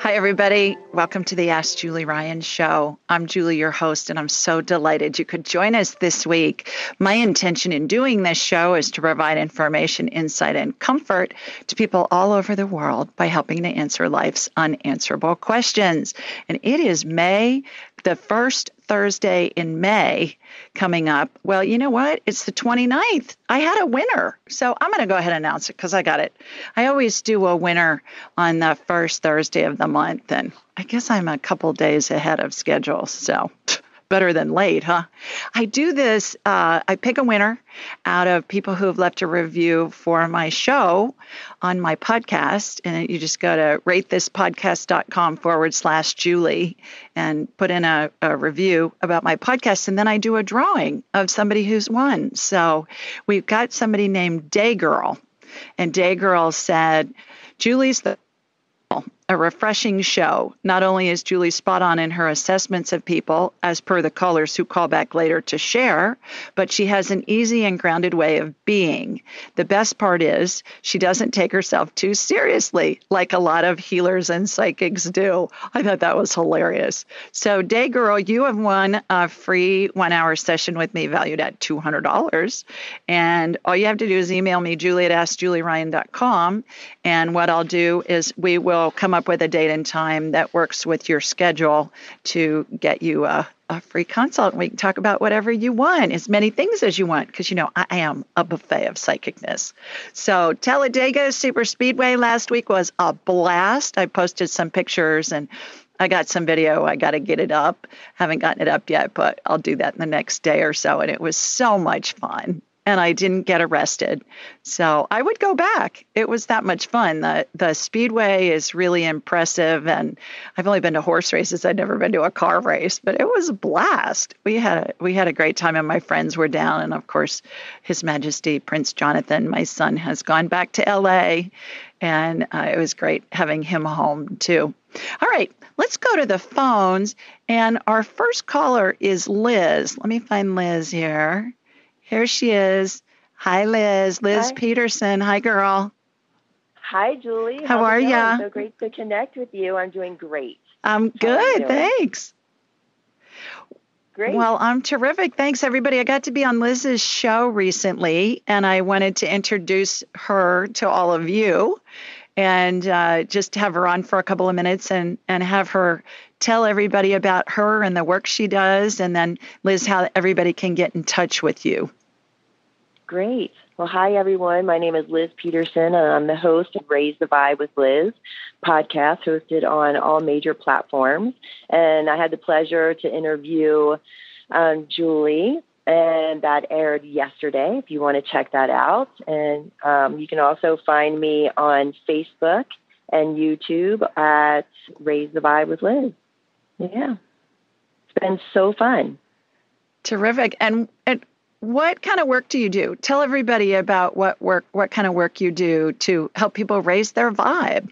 Hi, everybody. Welcome to the Ask Julie Ryan show. I'm Julie, your host, and I'm so delighted you could join us this week. My intention in doing this show is to provide information, insight, and comfort to people all over the world by helping to answer life's unanswerable questions. And it is May, the first Thursday in May coming up. Well, you know what? It's the 29th. I had a winner. So I'm going to go ahead and announce it because I got it. I always do a winner on the first Thursday of the month. And I guess I'm a couple days ahead of schedule. So better than late, huh? I do this. I pick a winner out of people who have left a review for my show on my podcast. And you just go to ratethispodcast.com /Julie and put in a review about my podcast. And then I do a drawing of somebody who's won. So we've got somebody named Day Girl. And Day Girl said, Julie's the a refreshing show. Not only is Julie spot on in her assessments of people, as per the callers who call back later to share, but she has an easy and grounded way of being. The best part is she doesn't take herself too seriously, like a lot of healers and psychics do. I thought that was hilarious. So, Day Girl, you have won a free 1-hour session with me valued at $200. And all you have to do is email me, Julie at AskJulieRyan.com. And what I'll do is we will come up with a date and time that works with your schedule to get you a free consult. We can talk about whatever you want, as many things as you want, because, you know, I am a buffet of psychicness. So Talladega Super Speedway last week was a blast. I posted some pictures and I got some video. I got to get it up. Haven't gotten it up yet, but I'll do that in the next day or so. And it was so much fun. And I didn't get arrested. So I would go back. It was that much fun. The speedway is really impressive. And I've only been to horse races. I'd never been to a car race, but it was a blast. We had a great time and my friends were down. And of course, His Majesty Prince Jonathan, my son, has gone back to LA. And it was great having him home too. All right, let's go to the phones. And our first caller is Liz. Let me find Liz here. Here she is. Hi, Liz. Liz Hi. Peterson. Hi, girl. Hi, Julie. How are ya? So great to connect with you. I'm doing great. I'm good. Thanks. Great. Well, I'm terrific. Thanks, everybody. I got to be on Liz's show recently, and I wanted to introduce her to all of you and just have her on for a couple of minutes and have her tell everybody about her and the work she does, and then, Liz, how everybody can get in touch with you. Great. Well, hi, everyone. My name is Liz Peterson, and I'm the host of Raise the Vibe with Liz podcast, hosted on all major platforms. And I had the pleasure to interview Julie and that aired yesterday if you want to check that out. And you can also find me on Facebook and YouTube at Raise the Vibe with Liz. Yeah. It's been so fun. Terrific. And what kind of work do you do? Tell everybody about what kind of work you do to help people raise their vibe.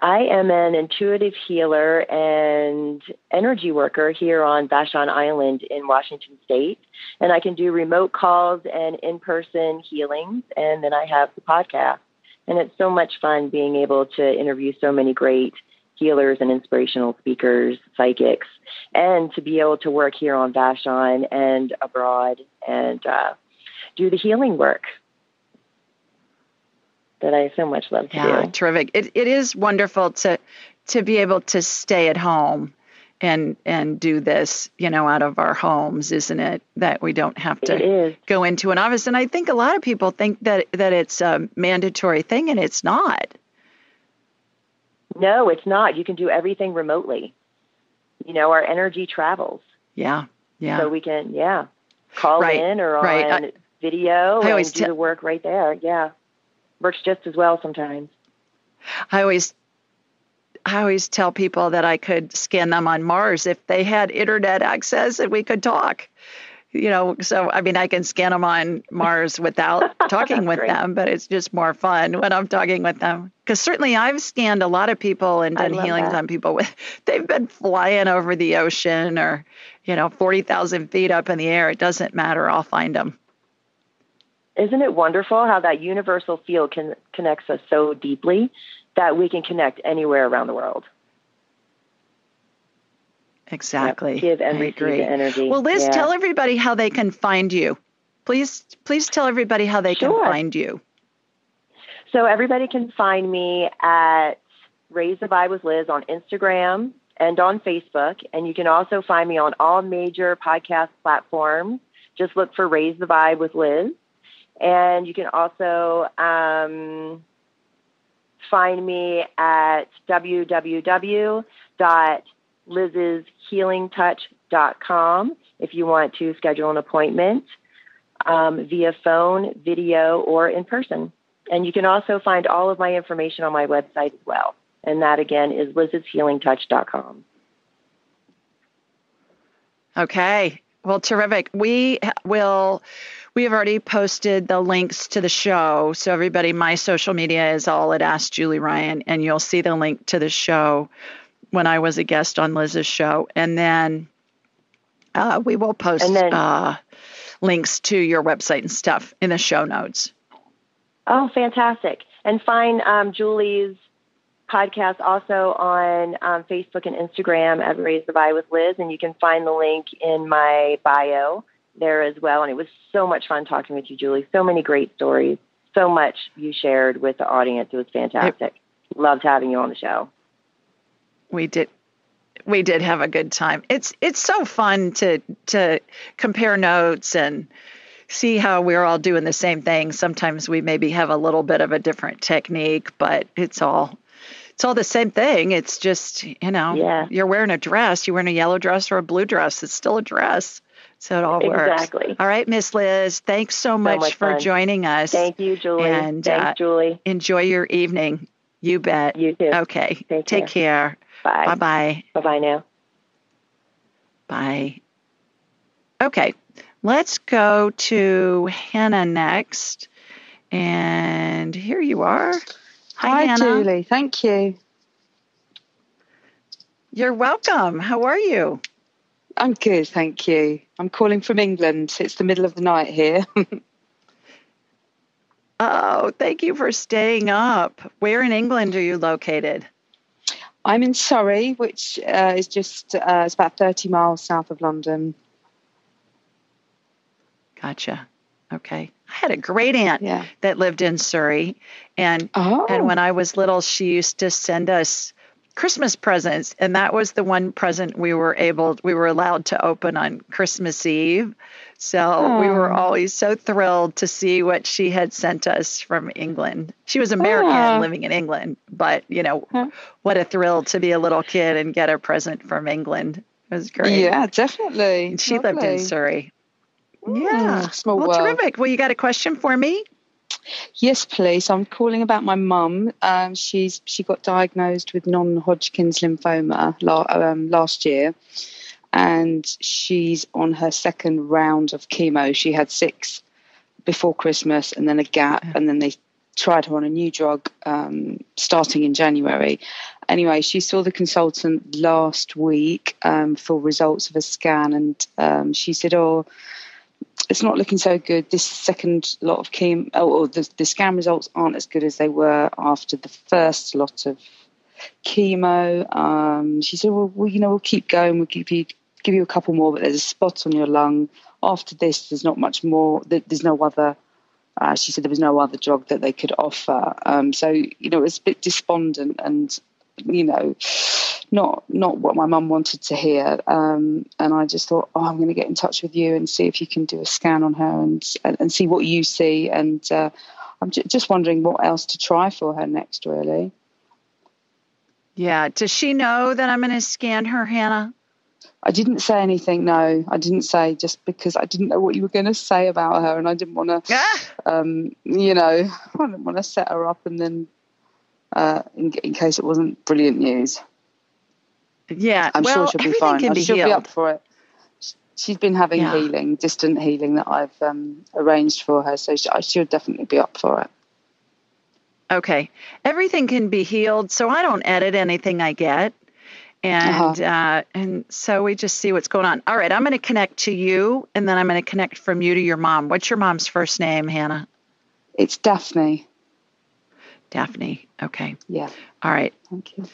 I am an intuitive healer and energy worker here on Vashon Island in Washington State. And I can do remote calls and in-person healings. And then I have the podcast. And it's so much fun being able to interview so many great healers and inspirational speakers, psychics, and to be able to work here on Vashon and abroad and do the healing work that I so much love to do. Yeah, terrific. It is wonderful to be able to stay at home and do this, you know, out of our homes, isn't it? That we don't have to go into an office. And I think a lot of people think that it's a mandatory thing, and it's not. No, it's not. You can do everything remotely. You know, our energy travels. Yeah, yeah. So we can, call in or on video and do the work right there. Yeah. Works just as well sometimes. I always tell people that I could scan them on Mars if they had internet access and we could talk. You know, so I mean, I can scan them on Mars without talking with them, but it's just more fun when I'm talking with them. Because certainly I've scanned a lot of people and done healings on people with, they've been flying over the ocean or, you know, 40,000 feet up in the air. It doesn't matter. I'll find them. Isn't it wonderful how that universal field connects us so deeply that we can connect anywhere around the world? Exactly. Yep. Give and receive energy. Well, Liz, tell everybody how they can find you. Please tell everybody how they can find you. So everybody can find me at Raise the Vibe with Liz on Instagram and on Facebook. And you can also find me on all major podcast platforms. Just look for Raise the Vibe with Liz. And you can also find me at www.lizshealingtouch.com if you want to schedule an appointment via phone, video, or in person. And you can also find all of my information on my website as well. And that, again, is lizshealingtouch.com. Okay. Well, terrific. We have already posted the links to the show. So everybody, my social media is all at Ask Julie Ryan, and you'll see the link to the show when I was a guest on Liz's show. And then we will post links to your website and stuff in the show notes. Oh, fantastic. And find Julie's podcast also on Facebook and Instagram at Raise the Vibe with Liz, and you can find the link in my bio there as well. And it was so much fun talking with you, Julie. So many great stories. So much you shared with the audience. It was fantastic. Loved having you on the show. We did have a good time. It's so fun to compare notes and see how we're all doing the same thing. Sometimes we maybe have a little bit of a different technique, but it's all the same thing. It's just, you know, you're wearing a dress. You're wearing a yellow dress or a blue dress. It's still a dress. So it all works. Exactly. All right, Miss Liz, thanks so much for joining us. Thank you, Julie. And thanks, Julie. Enjoy your evening. You bet. You too. Okay. Take care. Bye. Bye-bye. Bye-bye now. Bye. Okay. Let's go to Hannah next. And here you are. Hi, Hannah. Julie. Thank you. You're welcome. How are you? I'm good, thank you. I'm calling from England. It's the middle of the night here. Oh, thank you for staying up. Where in England are you located? I'm in Surrey, which is just it's about 30 miles south of London. Gotcha. Okay. I had a great aunt that lived in Surrey. And when I was little, she used to send us Christmas presents. And that was the one present we were allowed to open on Christmas Eve. So we were always so thrilled to see what she had sent us from England. She was American living in England, but you know, what a thrill to be a little kid and get a present from England. It was great. Yeah, definitely. And she lived in Surrey. Yeah. Small world. Terrific. Well, you got a question for me? Yes, please. I'm calling about my mum. She got diagnosed with non-Hodgkin's lymphoma last year, and she's on her second round of chemo. She had 6 before Christmas and then a gap, and then they tried her on a new drug starting in January. Anyway, she saw the consultant last week for results of a scan, and she said, it's not looking so good. This second lot of chemo, the scan results aren't as good as they were after the first lot of chemo. She said, we'll keep going. We'll give you a couple more, but there's a spot on your lung. After this, there's not much more. There's no other. She said there was no other drug that they could offer. So it was a bit despondent and, not what my mum wanted to hear. And I just thought, I'm going to get in touch with you and see if you can do a scan on her and see what you see. And I'm just wondering what else to try for her next, really. Yeah. Does she know that I'm going to scan her, Hannah? I didn't say anything. No, I didn't say, just because I didn't know what you were going to say about her, and I didn't want to, I didn't want to set her up and then in case it wasn't brilliant news. Yeah, I'm sure she'll be fine. She'll be up for it. She's been having healing, distant healing that I've arranged for her, so she'll definitely be up for it. Okay, everything can be healed, so I don't edit anything I get. And and so we just see what's going on. All right, I'm going to connect to you, and then I'm going to connect from you to your mom. What's your mom's first name, Hannah? It's Daphne. Daphne. Okay. Yeah. All right. Thank you.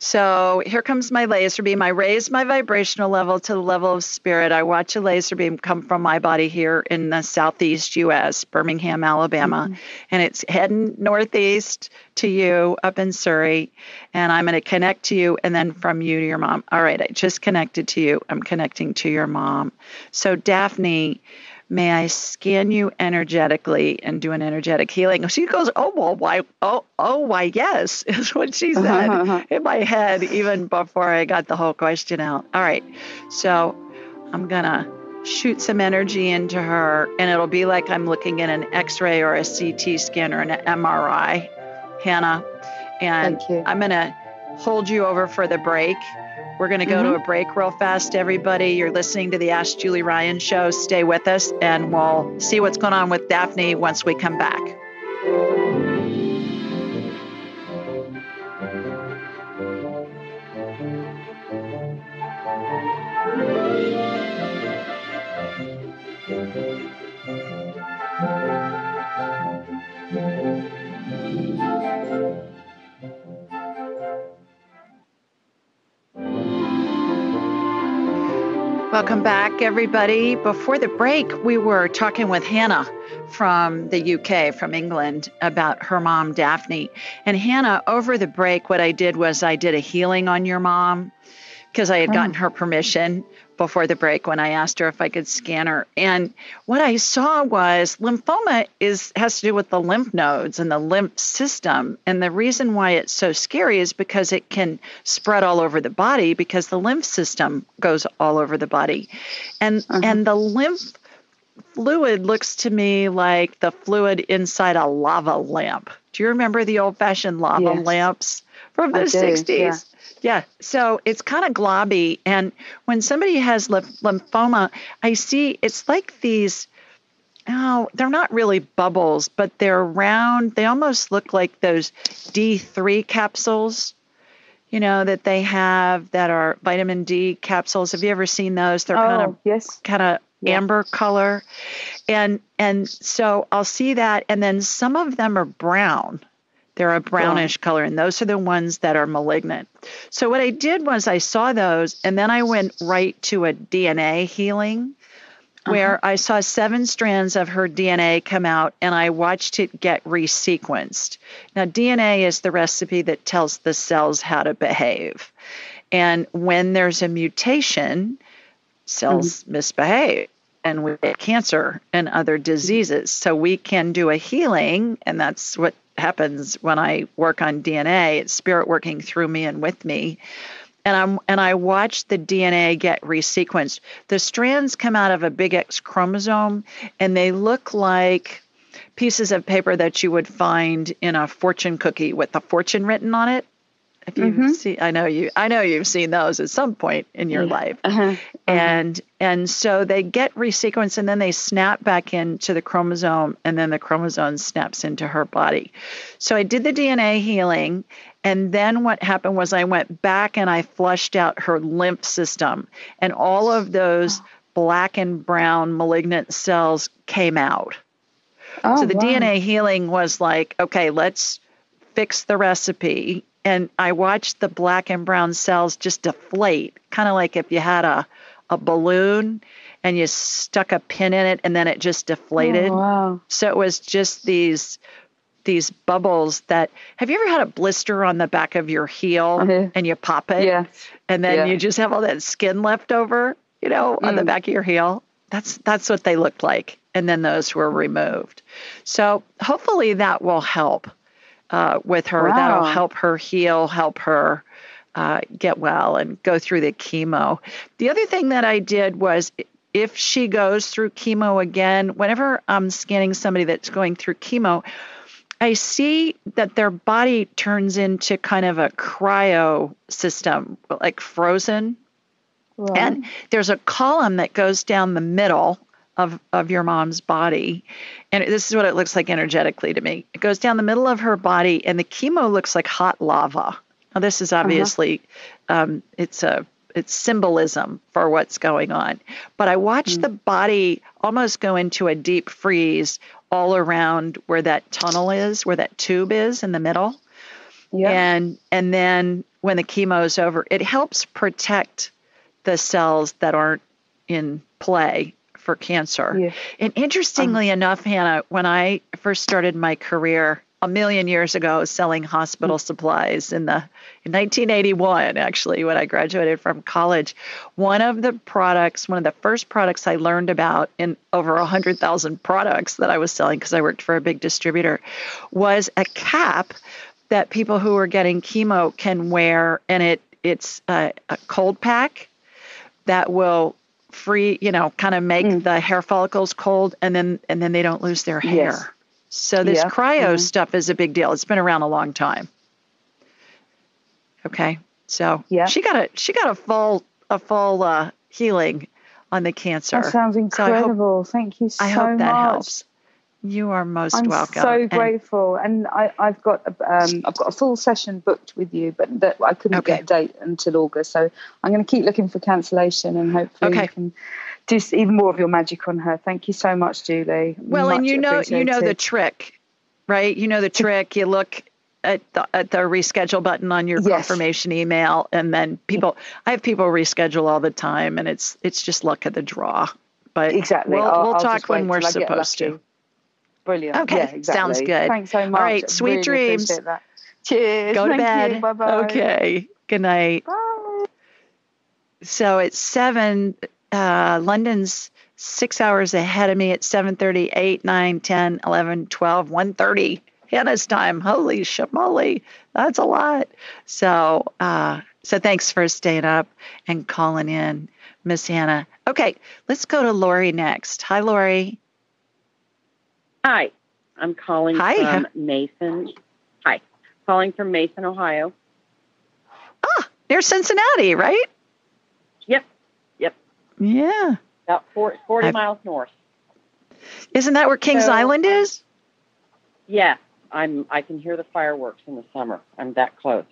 So here comes my laser beam. I raise my vibrational level to the level of spirit. I watch a laser beam come from my body here in the southeast U.S., Birmingham, Alabama, and it's heading northeast to you up in Surrey, and I'm going to connect to you and then from you to your mom. All right, I just connected to you. I'm connecting to your mom. So Daphne, may I scan you energetically and do an energetic healing? She goes, why, yes, is what she said in my head even before I got the whole question out. All right, so I'm going to shoot some energy into her, and it'll be like I'm looking at an X-ray or a CT scan or an MRI, Hannah. And I'm going to hold you over for the break. We're going to go to a break real fast, everybody. You're listening to the Ask Julie Ryan show. Stay with us, and we'll see what's going on with Daphne once we come back. Welcome back, everybody. Before the break, we were talking with Hannah from the UK, from England, about her mom, Daphne. And Hannah, over the break, what I did was I did a healing on your mom because I had gotten her permission before the break when I asked her if I could scan her. And what I saw was lymphoma has to do with the lymph nodes and the lymph system. And the reason why it's so scary is because it can spread all over the body, because the lymph system goes all over the body. And the lymph fluid looks to me like the fluid inside a lava lamp. Do you remember the old-fashioned lava lamps from the 60s? Yeah. Yeah, so it's kind of globby, and when somebody has lymphoma, I see it's like these, they're not really bubbles, but they're round. They almost look like those D3 capsules, that they have that are vitamin D capsules. Have you ever seen those? They're kind of amber color, and so I'll see that, and then some of them are brown. They're a brownish color, and those are the ones that are malignant. So what I did was I saw those, and then I went right to a DNA healing where I saw 7 strands of her DNA come out, and I watched it get resequenced. Now, DNA is the recipe that tells the cells how to behave. And when there's a mutation, cells misbehave, and we get cancer and other diseases. So we can do a healing, and that's what happens when I work on DNA. It's spirit working through me and with me. And I watched the DNA get resequenced. The strands come out of a big X chromosome, and they look like pieces of paper that you would find in a fortune cookie with the fortune written on it. If you see, I know you've seen those at some point in your life. And so they get resequenced, and then they snap back into the chromosome, and then the chromosome snaps into her body. So I did the DNA healing, and then what happened was I went back and I flushed out her lymph system, and all of those black and brown malignant cells came out. Oh, so the DNA healing was like, okay, let's fix the recipe. And I watched the black and brown cells just deflate, kind of like if you had a balloon and you stuck a pin in it and then it just deflated. Oh, wow. So it was just these bubbles that, have you ever had a blister on the back of your heel and you pop it and then you just have all that skin left over, you know, on the back of your heel? That's what they looked like. And then those were removed. So hopefully that will help. With her. That'll help her heal, help her get well and go through the chemo. The other thing that I did was if she goes through chemo again, whenever I'm scanning somebody that's going through chemo, I see that their body turns into kind of a cryo system, like frozen. Right. And there's a column that goes down the middle of your mom's body. And this is what it looks like energetically to me. It goes down the middle of her body, and the chemo looks like hot lava. Now, this is obviously, it's symbolism for what's going on. But I watched the body almost go into a deep freeze all around where that tunnel is, where that tube is in the middle. Yep. And then when the chemo is over, it helps protect the cells that aren't in play for cancer. Yeah. And interestingly enough, Hannah, when I first started my career a million years ago selling hospital supplies in 1981, actually, when I graduated from college, one of the first products I learned about in over 100,000 products that I was selling, because I worked for a big distributor, was a cap that people who were getting chemo can wear. And it's a cold pack that will free, you know, kind of make the hair follicles cold, and then they don't lose their hair. Yes. So this cryo stuff is a big deal. It's been around a long time. Okay. So she got a full healing on the cancer. That sounds incredible. Thank you so much. I hope that helps. You are most welcome. I'm so grateful. And I've got a full session booked with you, but I couldn't get a date until August. So I'm going to keep looking for cancellation, and hopefully you can do even more of your magic on her. Thank you so much, Julie. Well, much, and you know the trick, right? You know the trick. You look at the reschedule button on your confirmation email, and then I have people reschedule all the time, and it's just luck of the draw. But exactly, we'll talk when we're supposed to. Brilliant. Okay. Yeah, exactly. Sounds good. Thanks so much. All right. Sweet really dreams. That. Cheers. Go to bed. Bye bye. Okay. Good night. Bye. So it's 7. London's 6 hours ahead of me. It's 7:30, 8, 9, 10, 11, 12, 1:30. Hannah's time. Holy shamoly. That's a lot. So, so thanks for staying up and calling in, Miss Hannah. Okay. Let's go to Lori next. Hi, Lori. Hi, I'm calling from Mason. Hi, calling from Mason, Ohio. Ah, near Cincinnati, right? Yep. Yeah. About 40 miles north. Isn't that where Kings Island is? Yeah, I can hear the fireworks in the summer. I'm that close.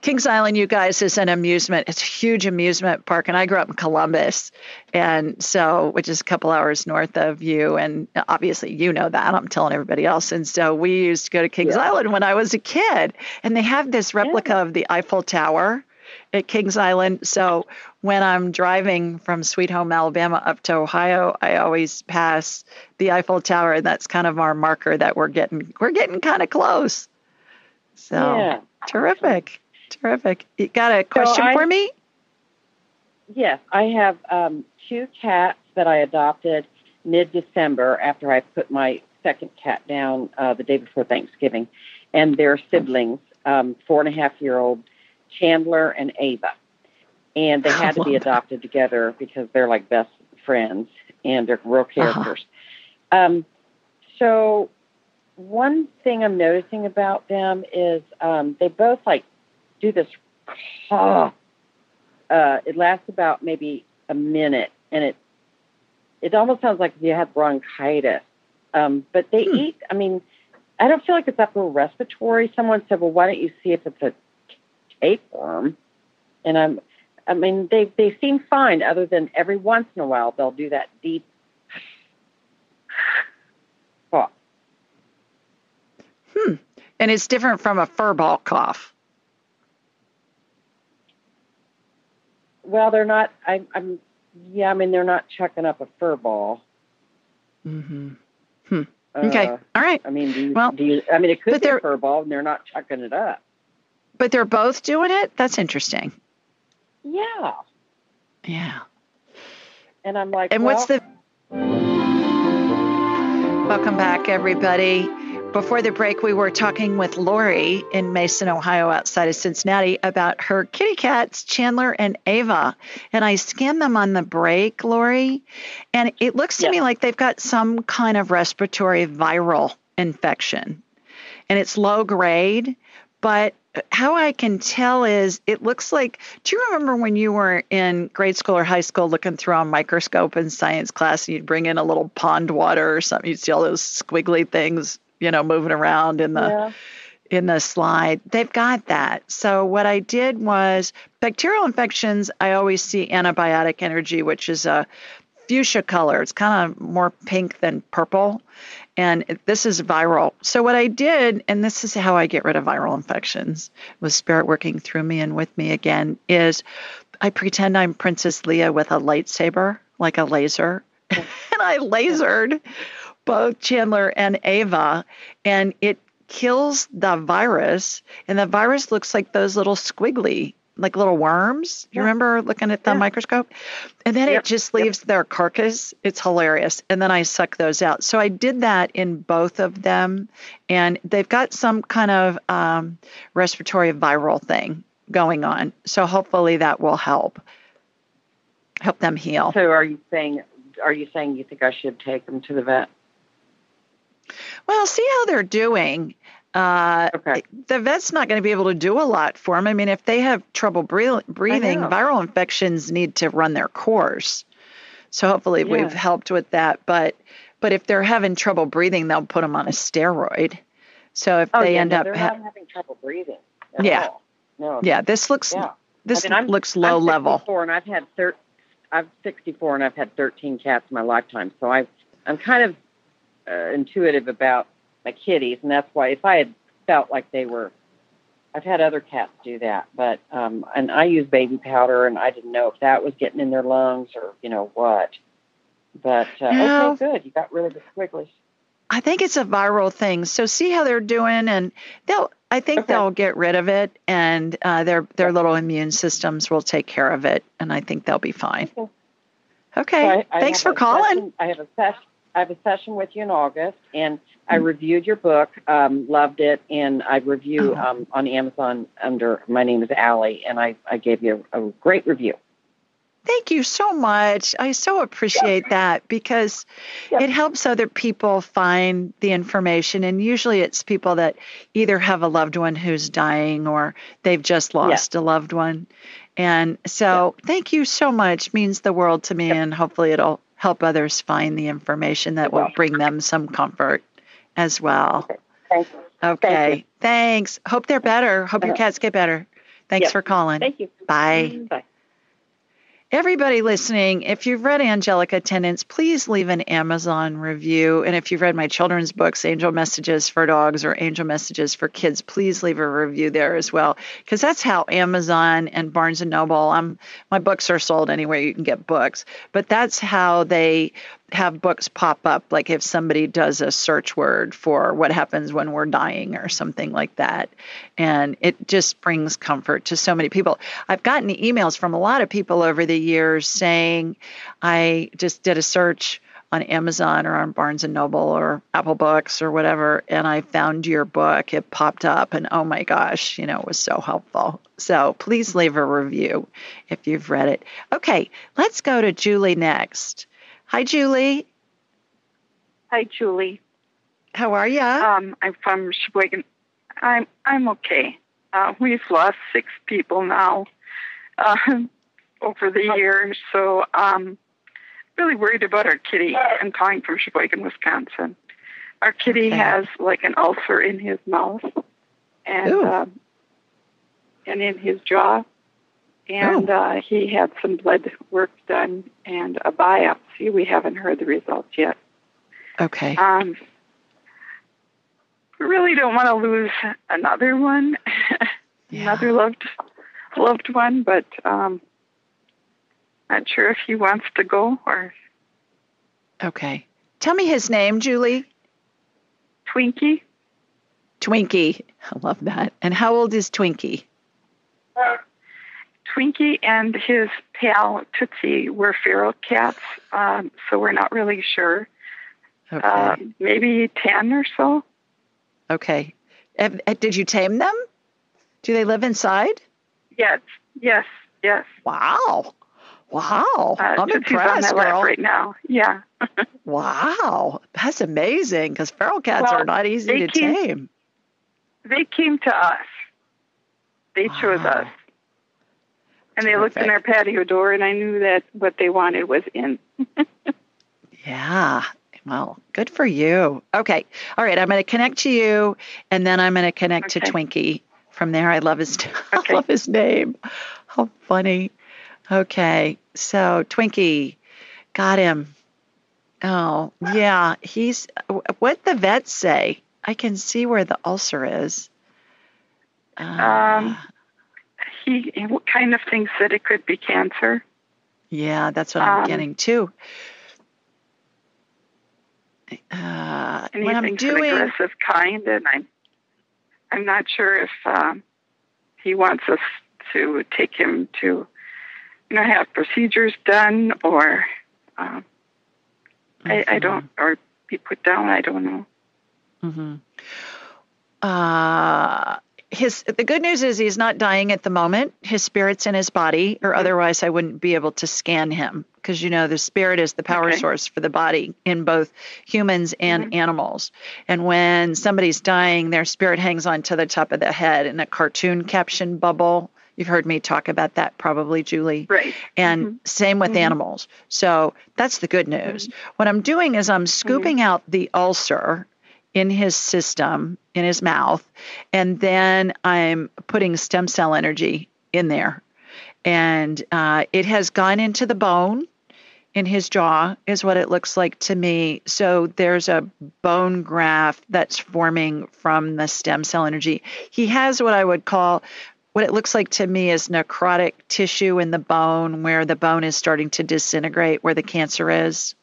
Kings Island, you guys, is an amusement. It's a huge amusement park. And I grew up in Columbus, and so, which is a couple hours north of you. And obviously, you know that. I'm telling everybody else. And so we used to go to Kings Island when I was a kid. And they have this replica of the Eiffel Tower at Kings Island. So when I'm driving from Sweet Home, Alabama up to Ohio, I always pass the Eiffel Tower. And that's kind of our marker that we're getting kind of close. So terrific. You got a question for me? Yes, I have two cats that I adopted mid-December after I put my second cat down the day before Thanksgiving, and they're siblings, 4.5-year-old Chandler and Ava. And they had to be adopted together because they're like best friends and they're real characters. Uh-huh. So one thing I'm noticing about them is they both like do this. It lasts about maybe a minute, and it almost sounds like you have bronchitis. But they eat. I mean, I don't feel like it's upper respiratory. Someone said, "Well, why don't you see if it's a tapeworm?" And they seem fine, other than every once in a while they'll do that deep cough. And it's different from a furball cough. Well, they're not. They're not chucking up a furball. Mm-hmm. Hmm. Okay. All right. I mean, it could be a furball, and they're not chucking it up. But they're both doing it? That's interesting. Yeah. Yeah. And I'm like, Welcome back, everybody. Before the break, we were talking with Lori in Mason, Ohio, outside of Cincinnati, about her kitty cats, Chandler and Ava. And I scanned them on the break, Lori, and it looks to me like they've got some kind of respiratory viral infection. And it's low grade, but how I can tell is it looks like, do you remember when you were in grade school or high school looking through a microscope in science class, and you'd bring in a little pond water or something, you'd see all those squiggly things, moving around in the in the slide? They've got that. So what I did was, bacterial infections, I always see antibiotic energy, which is a fuchsia color. It's kind of more pink than purple. And this is viral. So what I did, and this is how I get rid of viral infections, with spirit working through me and with me again, is I pretend I'm Princess Leia with a lightsaber, like a laser. Yeah. And I lasered both Chandler and Ava, and it kills the virus. And the virus looks like those little squiggly, like little worms. You remember looking at the microscope? And then it just leaves their carcass. It's hilarious. And then I suck those out. So I did that in both of them. And they've got some kind of respiratory viral thing going on. So hopefully that will help them heal. So are you saying you think I should take them to the vet? Well, see how they're doing. Okay. The vet's not going to be able to do a lot for them. I mean, if they have trouble breathing, viral infections need to run their course. So hopefully we've helped with that. But if they're having trouble breathing, they'll put them on a steroid. So if they're not having trouble breathing at all. No. Yeah. This looks low level. I'm 64 and I've had 13 cats in my lifetime. So I'm kind of intuitive about my kitties. And that's why if I had felt like they were, I've had other cats do that, but, and I use baby powder and I didn't know if that was getting in their lungs or, what, but, okay, good. You got rid of the squigglies. I think it's a viral thing. So see how they're doing, and they'll get rid of it, and their little immune systems will take care of it, and I think they'll be fine. Okay. So thanks for calling. I have a session with you in August, and I reviewed your book, loved it, and I review on Amazon under my name is Allie, and I gave you a great review. Thank you so much. I so appreciate that, because it helps other people find the information. And usually it's people that either have a loved one who's dying or they've just lost a loved one. And so thank you so much. It means the world to me. And hopefully it'll help others find the information that will bring them some comfort as well. Okay. Thank you. Okay. Thanks. Hope they're better. Hope your cats get better. Thanks for calling. Thank you. Bye. Bye. Everybody listening, if you've read Angelica Tennant's, please leave an Amazon review. And if you've read my children's books, Angel Messages for Dogs or Angel Messages for Kids, please leave a review there as well, because that's how Amazon and Barnes & Noble, my books are sold anywhere you can get books, but that's how they have books pop up. Like if somebody does a search word for what happens when we're dying or something like that. And it just brings comfort to so many people. I've gotten emails from a lot of people over the years saying, I just did a search on Amazon or on Barnes & Noble or Apple Books or whatever, and I found your book. It popped up, and oh my gosh, it was so helpful. So please leave a review if you've read it. Okay, let's go to Julie next. Hi, Julie. Hi, Julie. How are you? I'm from Sheboygan. I'm okay. We've lost 6 people now over the years, so really worried about our kitty. I'm calling from Sheboygan, Wisconsin. Our kitty has like an ulcer in his mouth and in his jaw, and he had some blood work done and a biopsy. We haven't heard the results yet. Okay. We really don't want to lose another one, another loved one, but not sure if he wants to go or. Okay. Tell me his name, Julie. Twinkie. Twinkie. I love that. And how old is Twinkie? Twinkie and his pal Tootsie were feral cats, so we're not really sure. Okay. Maybe 10 or so. Okay. Did you tame them? Do they live inside? Yes. Wow. I'm impressed, girl. On my lap right now. Yeah. Wow. That's amazing, because feral cats are not easy to tame. They came to us. They chose us. And they looked in our patio door, and I knew that what they wanted was in. Yeah. Well, good for you. Okay. All right. I'm going to connect to you, and then I'm going to connect to Twinkie. From there, I love his name. How funny. Okay. So Twinkie, got him. Oh, yeah. What'd the vets say? I can see where the ulcer is. He kind of thinks that it could be cancer. Yeah, that's what I'm getting too. And he thinks an aggressive kind, and I'm not sure if he wants us to take him to, have procedures done or I don't, or be put down. I don't know. Mm-hmm. The good news is he's not dying at the moment. His spirit's in his body, or otherwise I wouldn't be able to scan him, because, the spirit is the power source for the body in both humans and animals. And when somebody's dying, their spirit hangs on to the top of the head in a cartoon caption bubble. You've heard me talk about that probably, Julie. Right. And same with animals. So that's the good news. What I'm doing is I'm scooping out the ulcer in his system, in his mouth, and then I'm putting stem cell energy in there. And it has gone into the bone in his jaw, is what it looks like to me. So there's a bone graft that's forming from the stem cell energy. He has what I would call, what it looks like to me is necrotic tissue in the bone, where the bone is starting to disintegrate, where the cancer is.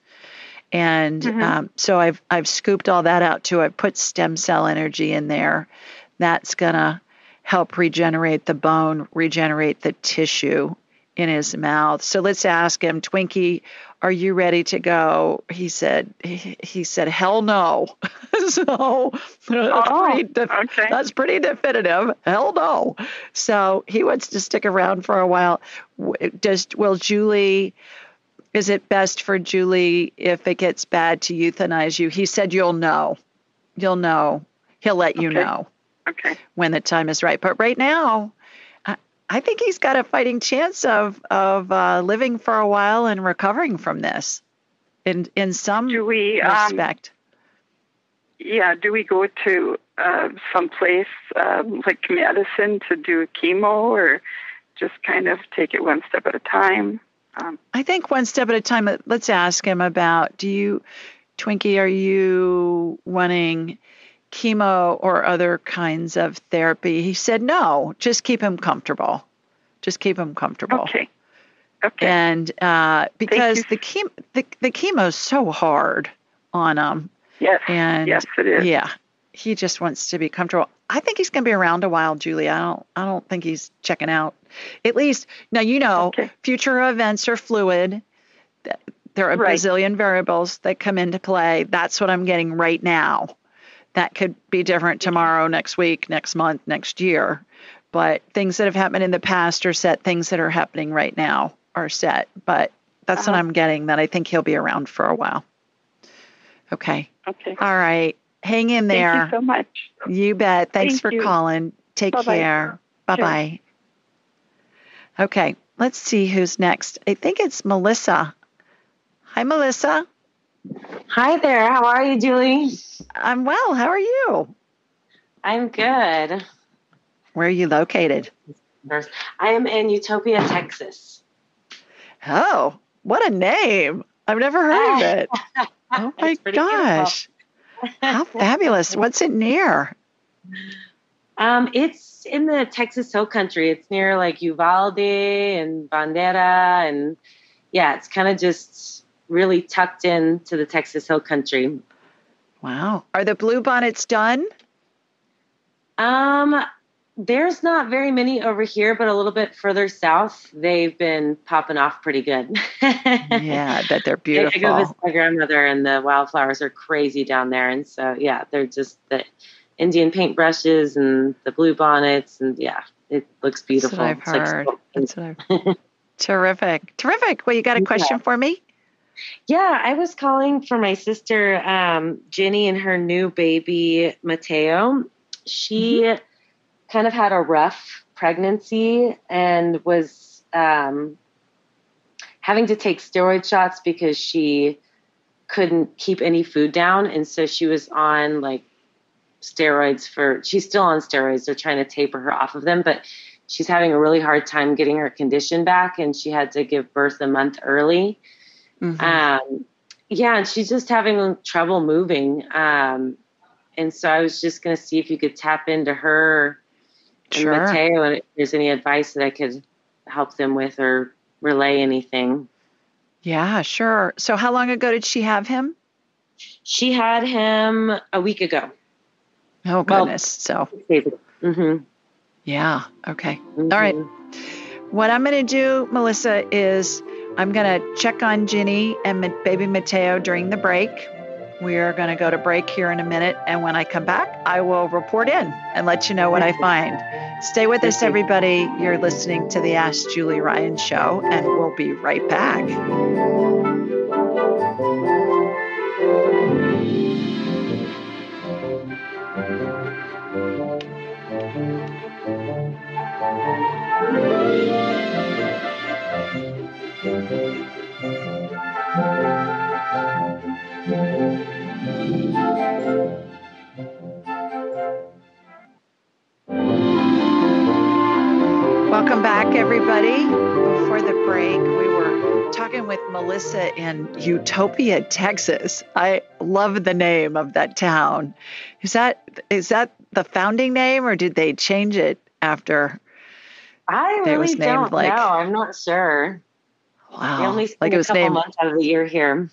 And so I've scooped all that out too. I've put stem cell energy in there. That's going to help regenerate the bone, regenerate the tissue in his mouth. So let's ask him, Twinkie, are you ready to go? He said, hell no. So that's pretty definitive. Hell no. So he wants to stick around for a while. Will Julie... Is it best for Julie, if it gets bad, to euthanize you? He said you'll know. You'll know. He'll let you know when the time is right. But right now, I think he's got a fighting chance of living for a while and recovering from this in some respect. Do we go to some place like Madison to do chemo, or just kind of take it one step at a time? I think one step at a time. Let's ask him about, Twinkie, are you wanting chemo or other kinds of therapy? He said, no, just keep him comfortable. Okay. And because the chemo is so hard on him. Yes. And yes, it is. Yeah. He just wants to be comfortable. I think he's going to be around a while, Julie. I don't think he's checking out. At least, now, future events are fluid. There are a bazillion variables that come into play. That's what I'm getting right now. That could be different tomorrow, next week, next month, next year. But things that have happened in the past are set. Things that are happening right now are set. But that's what I'm getting, that I think he'll be around for a while. Okay. All right. Hang in there. Thank you so much. You bet. Thanks for calling. Take care. Bye-bye. Sure. Okay. Let's see who's next. I think it's Melissa. Hi, Melissa. Hi there. How are you, Julie? I'm well. How are you? I'm good. Where are you located? I am in Utopia, Texas. Oh, what a name. I've never heard of it. Oh, my gosh. How fabulous. What's it near? It's in the Texas Hill Country. It's near like Uvalde and Bandera. And yeah, it's kind of just really tucked into the Texas Hill Country. Wow. Are the bluebonnets done? There's not very many over here, but a little bit further south, they've been popping off pretty good. Yeah, I bet they're beautiful. I go visit my grandmother, and the wildflowers are crazy down there. And so, yeah, they're just the Indian paintbrushes and the blue bonnets, and yeah, it looks beautiful. That's what I've heard. That's what I've heard. Terrific. Well, you got a question for me? Yeah, I was calling for my sister, Jenny, and her new baby, Mateo. She... Mm-hmm. kind of had a rough pregnancy and was having to take steroid shots because she couldn't keep any food down. And so she was on like steroids she's still on steroids. They're trying to taper her off of them, but she's having a really hard time getting her condition back. And she had to give birth a month early. Mm-hmm. And she's just having trouble moving. And so I was just going to see if you could tap into her and Mateo, and if there's any advice that I could help them with or relay anything. Yeah, sure. So how long ago did she have him? She had him a week ago. Oh, goodness. Well, so. Mm-hmm. Yeah. Okay. Mm-hmm. All right. What I'm going to do, Melissa, is I'm going to check on Jenny and baby Mateo during the break. We are going to go to break here in a minute. And when I come back, I will report in and let you know what I find. Stay with us, everybody. You're listening to the Ask Julie Ryan Show, and we'll be right back. Welcome back, everybody. Before the break, we were talking with Melissa in Utopia, Texas. I love the name of that town. Is that the founding name, or did they change it after? I really don't know. I'm not sure. Wow. They only spent a couple months out of the year here.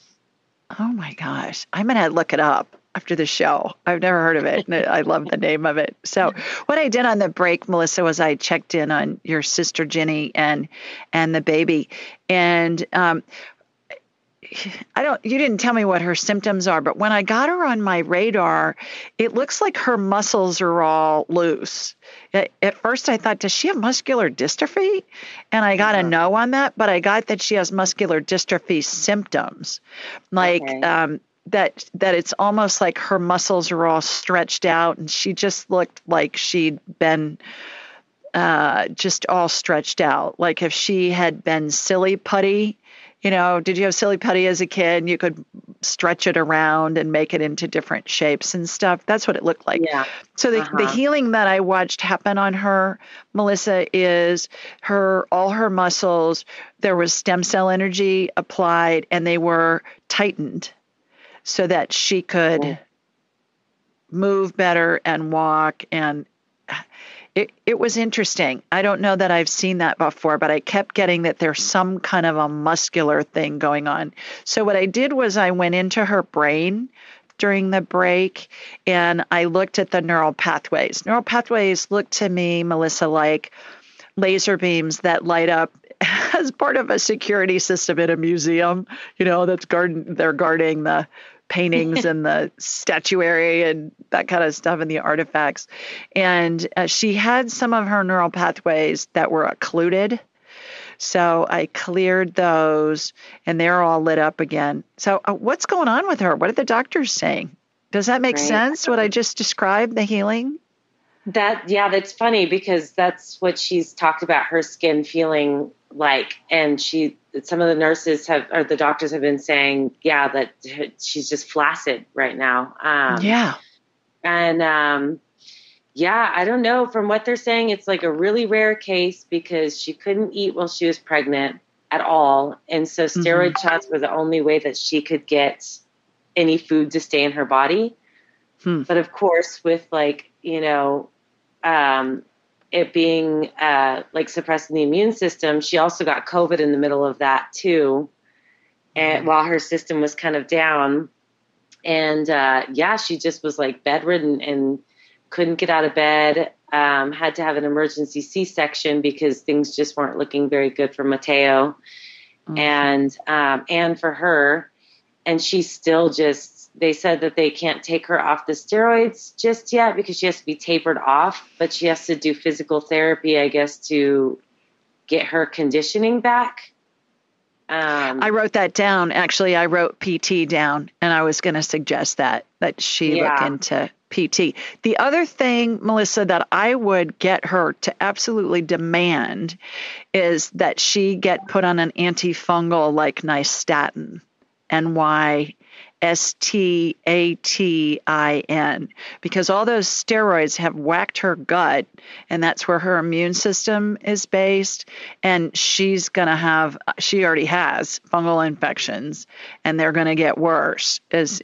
Oh, my gosh. I'm going to look it up after the show. I've never heard of it, and I love the name of it. So what I did on the break, Melissa, was I checked in on your sister, Jenny, and the baby. And you didn't tell me what her symptoms are, but when I got her on my radar, it looks like her muscles are all loose. At first I thought, does she have muscular dystrophy? And I got a no on that, but I got that she has muscular dystrophy symptoms. Like, that it's almost like her muscles are all stretched out, and she just looked like she'd been just all stretched out. Like if she had been silly putty. You know, did you have silly putty as a kid? You could stretch it around and make it into different shapes and stuff. That's what it looked like. Yeah. So the healing that I watched happen on her, Melissa, is all her muscles, there was stem cell energy applied, and they were tightened so that she could move better and walk, and It was interesting. I don't know that I've seen that before, but I kept getting that there's some kind of a muscular thing going on. So what I did was I went into her brain during the break, and I looked at the neural pathways. Neural pathways look to me, Melissa, like laser beams that light up as part of a security system at a museum, you know, that's guarding the paintings and the statuary and that kind of stuff and the artifacts. And she had some of her neural pathways that were occluded. So I cleared those and they're all lit up again. So what's going on with her? What are the doctors saying? Does that make sense? What I just described, the healing? That's funny because that's what she's talked about her skin feeling like. And some of the nurses or the doctors have been saying, that she's just flaccid right now. I don't know. From what they're saying, it's like a really rare case because she couldn't eat while she was pregnant at all. And so steroid shots were the only way that she could get any food to stay in her body. But of course, with it being suppressing the immune system, she also got COVID in the middle of that too. And while her system was kind of down, and she just was bedridden and couldn't get out of bed. Had to have an emergency C-section because things just weren't looking very good for Mateo and for her. And she's still they said that they can't take her off the steroids just yet because she has to be tapered off, but she has to do physical therapy, I guess, to get her conditioning back. I wrote that down. Actually, I wrote PT down, and I was going to suggest that she look into PT. The other thing, Melissa, that I would get her to absolutely demand is that she get put on an antifungal like Nystatin. Nystatin, because all those steroids have whacked her gut, and that's where her immune system is based, and she already has fungal infections, and they're going to get worse as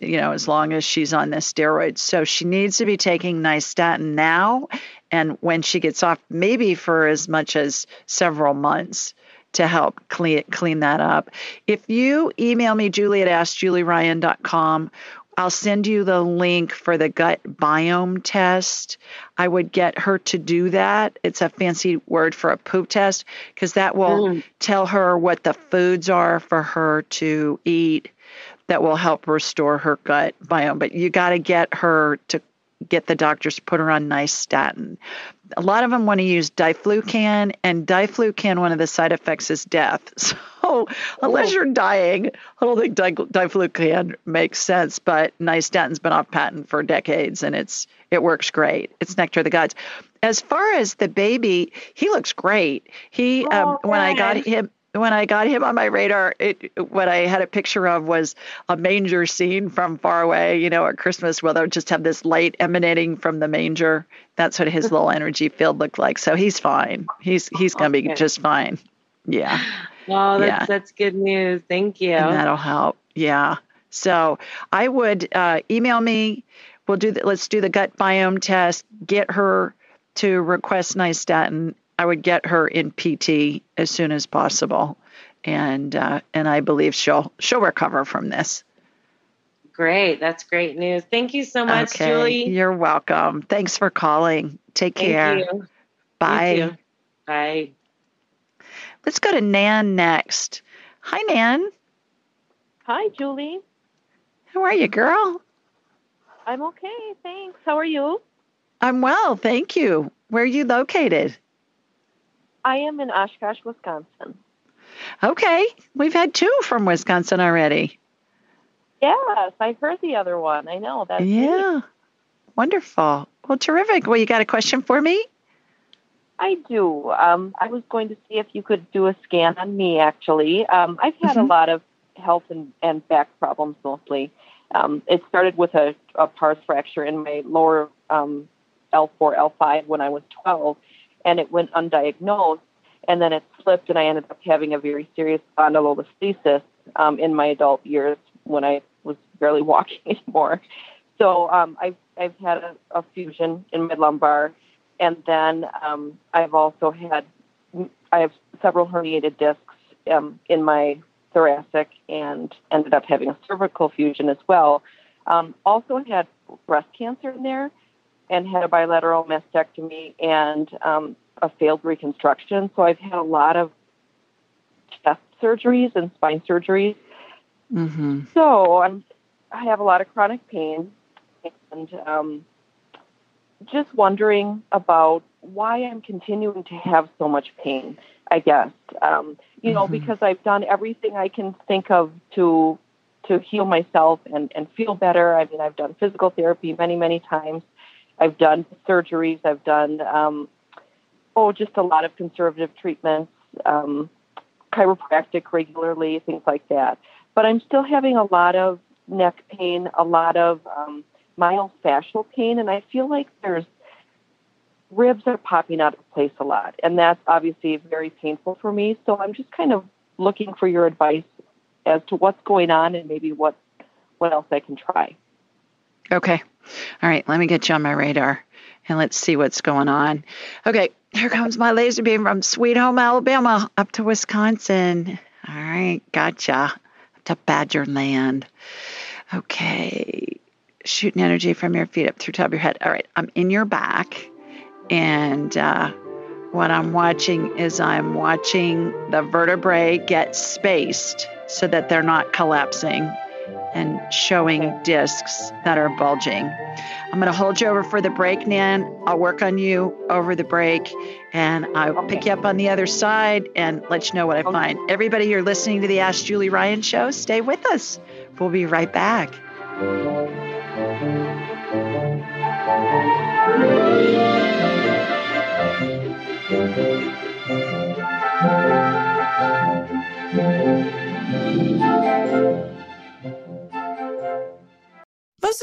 long as she's on this steroid. So she needs to be taking Nystatin now, and when she gets off, maybe for as much as several months, to help clean that up. If you email me, Julie at AskJulieRyan.com, I'll send you the link for the gut biome test. I would get her to do that. It's a fancy word for a poop test because that will tell her what the foods are for her to eat that will help restore her gut biome. But you got to get her to get the doctors to put her on Nystatin. A lot of them want to use Diflucan, and Diflucan, one of the side effects is death. So unless you're dying, I don't think Diflucan makes sense, but Nystatin's been off patent for decades, and it works great. It's nectar of the gods. As far as the baby, he looks great. He, When I got him on my radar, what I had a picture of was a manger scene from far away, at Christmas, where they'll just have this light emanating from the manger. That's what his little energy field looked like. So he's fine. He's going to be just fine. Yeah. Well, that's good news. Thank you. And that'll help. Yeah. So I would email me. We'll do that. Let's do the gut biome test. Get her to request Nystatin. I would get her in PT as soon as possible, and I believe she'll recover from this. Great, that's great news. Thank you so much, Julie. You're welcome. Thanks for calling. Take care. Thank you. Bye. You too. Bye. Let's go to Nan next. Hi, Nan. Hi, Julie. How are you, girl? I'm okay, thanks. How are you? I'm well, thank you. Where are you located? I am in Oshkosh, Wisconsin. Okay. We've had two from Wisconsin already. Yes, I heard the other one. I know. That's me. Wonderful. Well, terrific. Well, you got a question for me? I do. I was going to see if you could do a scan on me, actually. I've had a lot of health and back problems mostly. It started with a pars fracture in my lower L4, L5 when I was 12. And it went undiagnosed, and then it slipped, and I ended up having a very serious spondylolisthesis in my adult years when I was barely walking anymore. So I've had a fusion in my lumbar, and then I have several herniated discs in my thoracic, and ended up having a cervical fusion as well. Also had breast cancer in there, and had a bilateral mastectomy and a failed reconstruction. So I've had a lot of chest surgeries and spine surgeries. Mm-hmm. So I have a lot of chronic pain, and just wondering about why I'm continuing to have so much pain, I guess. You know, because I've done everything I can think of to heal myself and feel better. I mean, I've done physical therapy many, many times. I've done surgeries. I've done, just a lot of conservative treatments, chiropractic regularly, things like that. But I'm still having a lot of neck pain, a lot of myofascial pain, and I feel like there's ribs are popping out of place a lot, and that's obviously very painful for me. So I'm just kind of looking for your advice as to what's going on and maybe what else I can try. Okay. All right. Let me get you on my radar and let's see what's going on. Okay. Here comes my laser beam from Sweet Home, Alabama up to Wisconsin. All right. Gotcha. Up to Badger Land. Okay. Shooting energy from your feet up through top of your head. All right. I'm in your back. And what I'm watching is I'm watching the vertebrae get spaced so that they're not collapsing and showing discs that are bulging. I'm going to hold you over for the break, Nan. I'll work on you over the break, and I'll pick you up on the other side and let you know what I find. Everybody, you're listening to the Ask Julie Ryan Show. Stay with us. We'll be right back. Most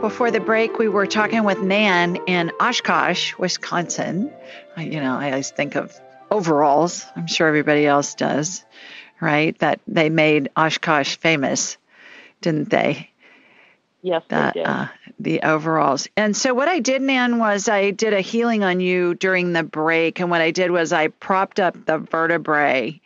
Before the break, we were talking with Nan in Oshkosh, Wisconsin. I always think of overalls. I'm sure everybody else does, right? That they made Oshkosh famous, didn't they? Yes, they did. The overalls. And so what I did, Nan, was I did a healing on you during the break. And what I did was I propped up the vertebrae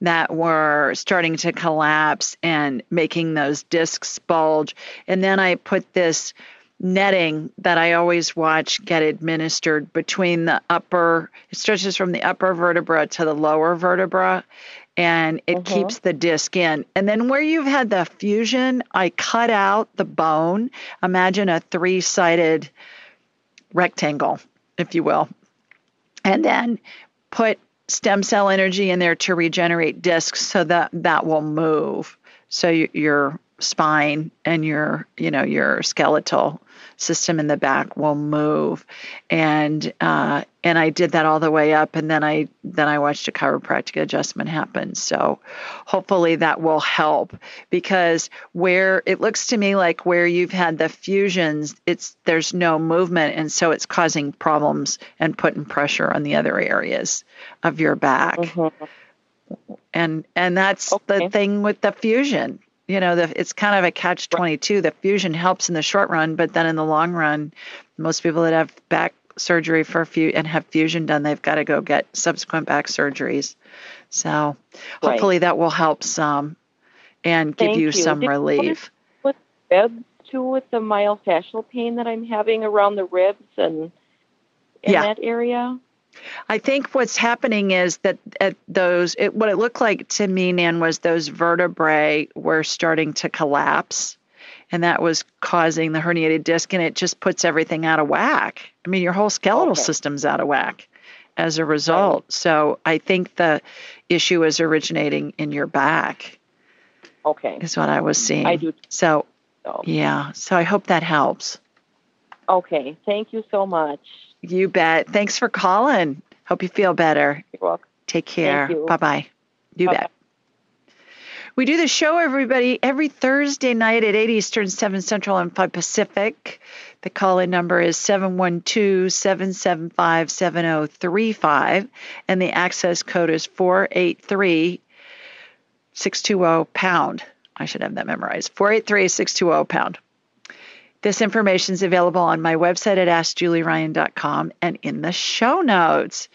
that were starting to collapse and making those discs bulge. And then I put this netting that I always watch get administered between the upper, it stretches from the upper vertebra to the lower vertebra, and it keeps the disc in. And then where you've had the fusion, I cut out the bone. Imagine a three-sided rectangle, if you will, and then put stem cell energy in there to regenerate discs so that will move. So your spine and your skeletal system in the back will move. And I did that all the way up, and then I watched a chiropractic adjustment happen. So hopefully that will help, because where it looks to me like where you've had the fusions, there's no movement, and so it's causing problems and putting pressure on the other areas of your back. Mm-hmm. And that's the thing with the fusion. It's kind of a catch-22. The fusion helps in the short run, but then in the long run, most people that have back surgery and have fusion done, they've got to go get subsequent back surgeries. So hopefully that will help some and give you some relief. With ribs too, with the myofascial pain that I'm having around the ribs and in that area. I think what's happening is that at those, what it looked like to me, Nan, was those vertebrae were starting to collapse, and that was causing the herniated disc, and it just puts everything out of whack. I mean, your whole skeletal system's out of whack as a result. Right. So I think the issue is originating in your back. Okay. Is what I was seeing. I do. So, yeah. So I hope that helps. Okay. Thank you so much. You bet. Thanks for calling. Hope you feel better. You're welcome. Take care. Bye-bye. You bet. We do the show, everybody, every Thursday night at 8 Eastern, 7 Central, and 5 Pacific. The call-in number is 712-775-7035, and the access code is 483-620-POUND. I should have that memorized. 483-620-POUND. This information is available on my website at AskJulieRyan.com and in the show notes.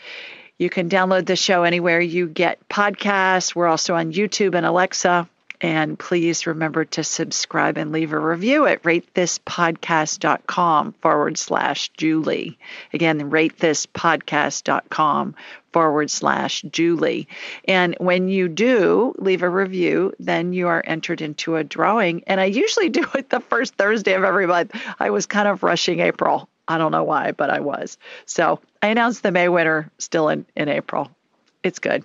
You can download the show anywhere you get podcasts. We're also on YouTube and Alexa. And please remember to subscribe and leave a review at ratethispodcast.com/Julie. Again, ratethispodcast.com/Julie. And when you do leave a review, then you are entered into a drawing. And I usually do it the first Thursday of every month. I was kind of rushing April. I don't know why, but I was. So I announced the May winner still in April. It's good.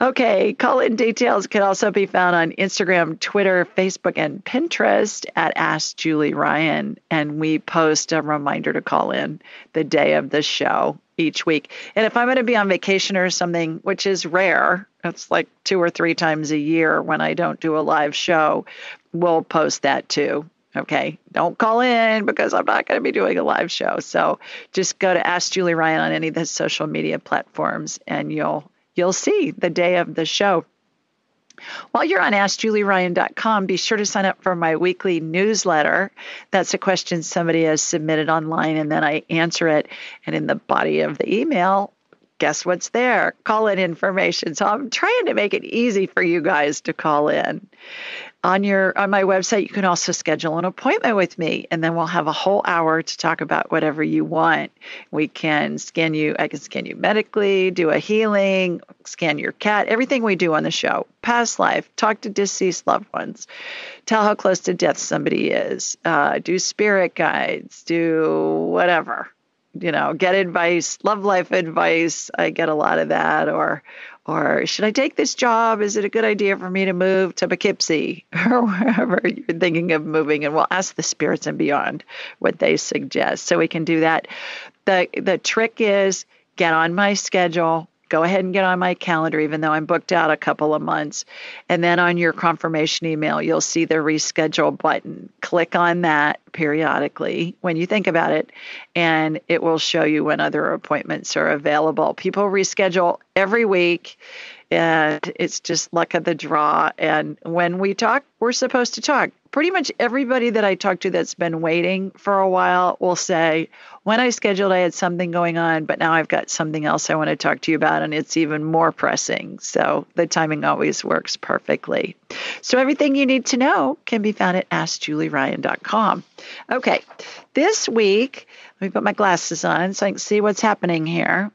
Okay, call-in details can also be found on Instagram, Twitter, Facebook, and Pinterest at Ask Julie Ryan, and we post a reminder to call in the day of the show each week. And if I'm going to be on vacation or something, which is rare, it's like 2 or 3 times a year when I don't do a live show, we'll post that too. Okay, don't call in because I'm not going to be doing a live show. So just go to Ask Julie Ryan on any of the social media platforms, and you'll see the day of the show. While you're on AskJulieRyan.com, be sure to sign up for my weekly newsletter. That's a question somebody has submitted online, and then I answer it. And in the body of the email, guess what's there? Call-in information. So I'm trying to make it easy for you guys to call in. On my website, you can also schedule an appointment with me, and then we'll have a whole hour to talk about whatever you want. We can scan you. I can scan you medically, do a healing, scan your cat, everything we do on the show, past life, talk to deceased loved ones, tell how close to death somebody is, do spirit guides, do whatever, get advice, love life advice. I get a lot of that, or should I take this job? Is it a good idea for me to move to Poughkeepsie or wherever you're thinking of moving? And we'll ask the spirits and beyond what they suggest. So we can do that. The trick is get on my schedule, go ahead and get on my calendar, even though I'm booked out a couple of months. And then on your confirmation email, you'll see the reschedule button. Click on that periodically when you think about it, and it will show you when other appointments are available. People reschedule every week, and it's just luck of the draw. And when we talk, we're supposed to talk. Pretty much everybody that I talk to that's been waiting for a while will say, when I scheduled, I had something going on, but now I've got something else I want to talk to you about, and it's even more pressing. So the timing always works perfectly. So everything you need to know can be found at AskJulieRyan.com. Okay, this week, let me put my glasses on so I can see what's happening here.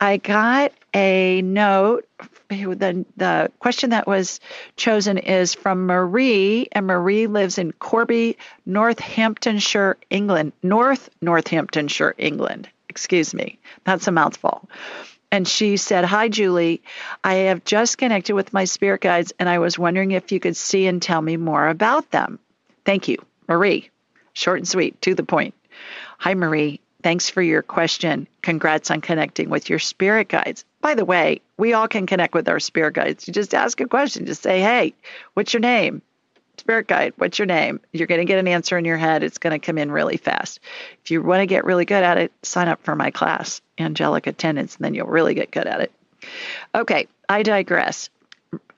I got a note. The question that was chosen is from Marie, and Marie lives in Corby, Northamptonshire, England. Northamptonshire, England. Excuse me. That's a mouthful. And she said, "Hi, Julie. I have just connected with my spirit guides, and I was wondering if you could see and tell me more about them. Thank you, Marie." Short and sweet, to the point. Hi, Marie. Thanks for your question. Congrats on connecting with your spirit guides. By the way, we all can connect with our spirit guides. You just ask a question. Just say, hey, what's your name? Spirit guide, what's your name? You're going to get an answer in your head. It's going to come in really fast. If you want to get really good at it, sign up for my class, Angelic Attendance, and then you'll really get good at it. Okay, I digress.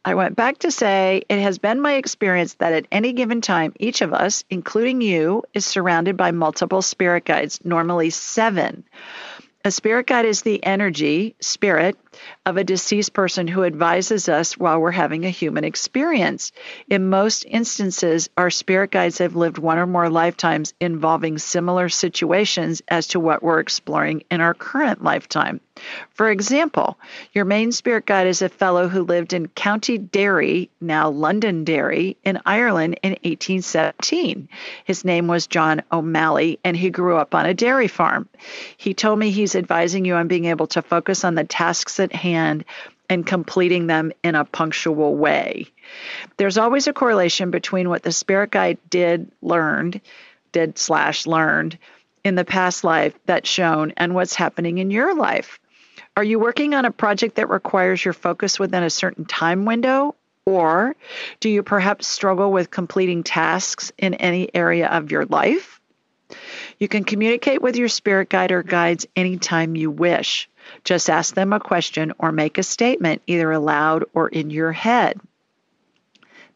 I went back to say, it has been my experience that at any given time, each of us, including you, is surrounded by multiple spirit guides, normally 7. A spirit guide is the energy, spirit, of a deceased person who advises us while we're having a human experience. In most instances, our spirit guides have lived one or more lifetimes involving similar situations as to what we're exploring in our current lifetime. For example, your main spirit guide is a fellow who lived in County Derry, now Londonderry, in Ireland in 1817. His name was John O'Malley, and he grew up on a dairy farm. He told me he's advising you on being able to focus on the tasks at hand and completing them in a punctual way. There's always a correlation between what the spirit guide did/learned in the past life that's shown and what's happening in your life. Are you working on a project that requires your focus within a certain time window? Or do you perhaps struggle with completing tasks in any area of your life? You can communicate with your spirit guide or guides anytime you wish. Just ask them a question or make a statement, either aloud or in your head.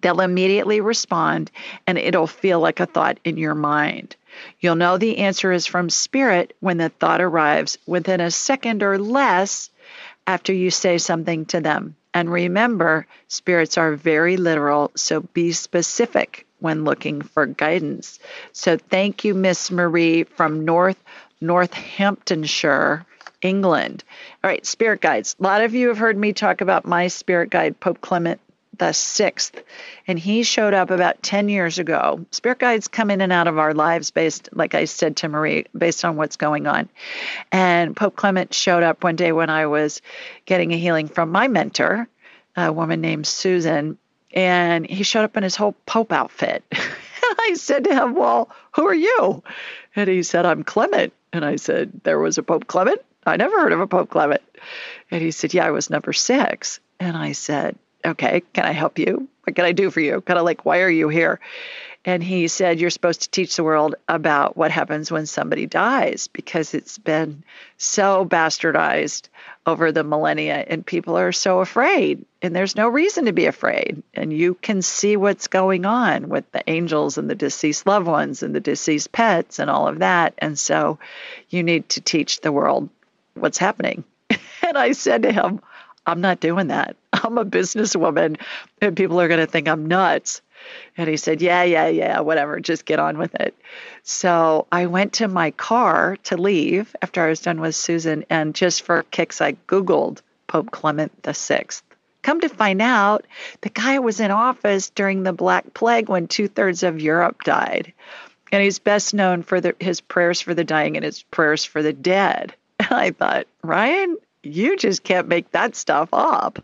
They'll immediately respond, and it'll feel like a thought in your mind. You'll know the answer is from spirit when the thought arrives within a second or less after you say something to them. And remember, spirits are very literal, so be specific when looking for guidance. So thank you, Miss Marie from Northamptonshire, England. All right, spirit guides. A lot of you have heard me talk about my spirit guide, Pope Clement the Sixth, and he showed up about 10 years ago. Spirit guides come in and out of our lives based, like I said to Marie, based on what's going on. And Pope Clement showed up one day when I was getting a healing from my mentor, a woman named Susan, and he showed up in his whole Pope outfit. And I said to him, well, who are you? And he said, I'm Clement. And I said, there was a Pope Clement? I never heard of a Pope Clement. And he said, yeah, I was number 6. And I said, okay, can I help you? What can I do for you? Kind of like, why are you here? And he said, you're supposed to teach the world about what happens when somebody dies, because it's been so bastardized over the millennia and people are so afraid, and there's no reason to be afraid. And you can see what's going on with the angels and the deceased loved ones and the deceased pets and all of that. And so you need to teach the world what's happening. And I said to him, I'm not doing that. I'm a businesswoman and people are going to think I'm nuts. And he said, yeah, whatever, just get on with it. So I went to my car to leave after I was done with Susan. And just for kicks, I Googled Pope Clement the Sixth. Come to find out, the guy was in office during the Black Plague when 2/3 of Europe died. And he's best known for his prayers for the dying and his prayers for the dead. And I thought, Ryan, you just can't make that stuff up.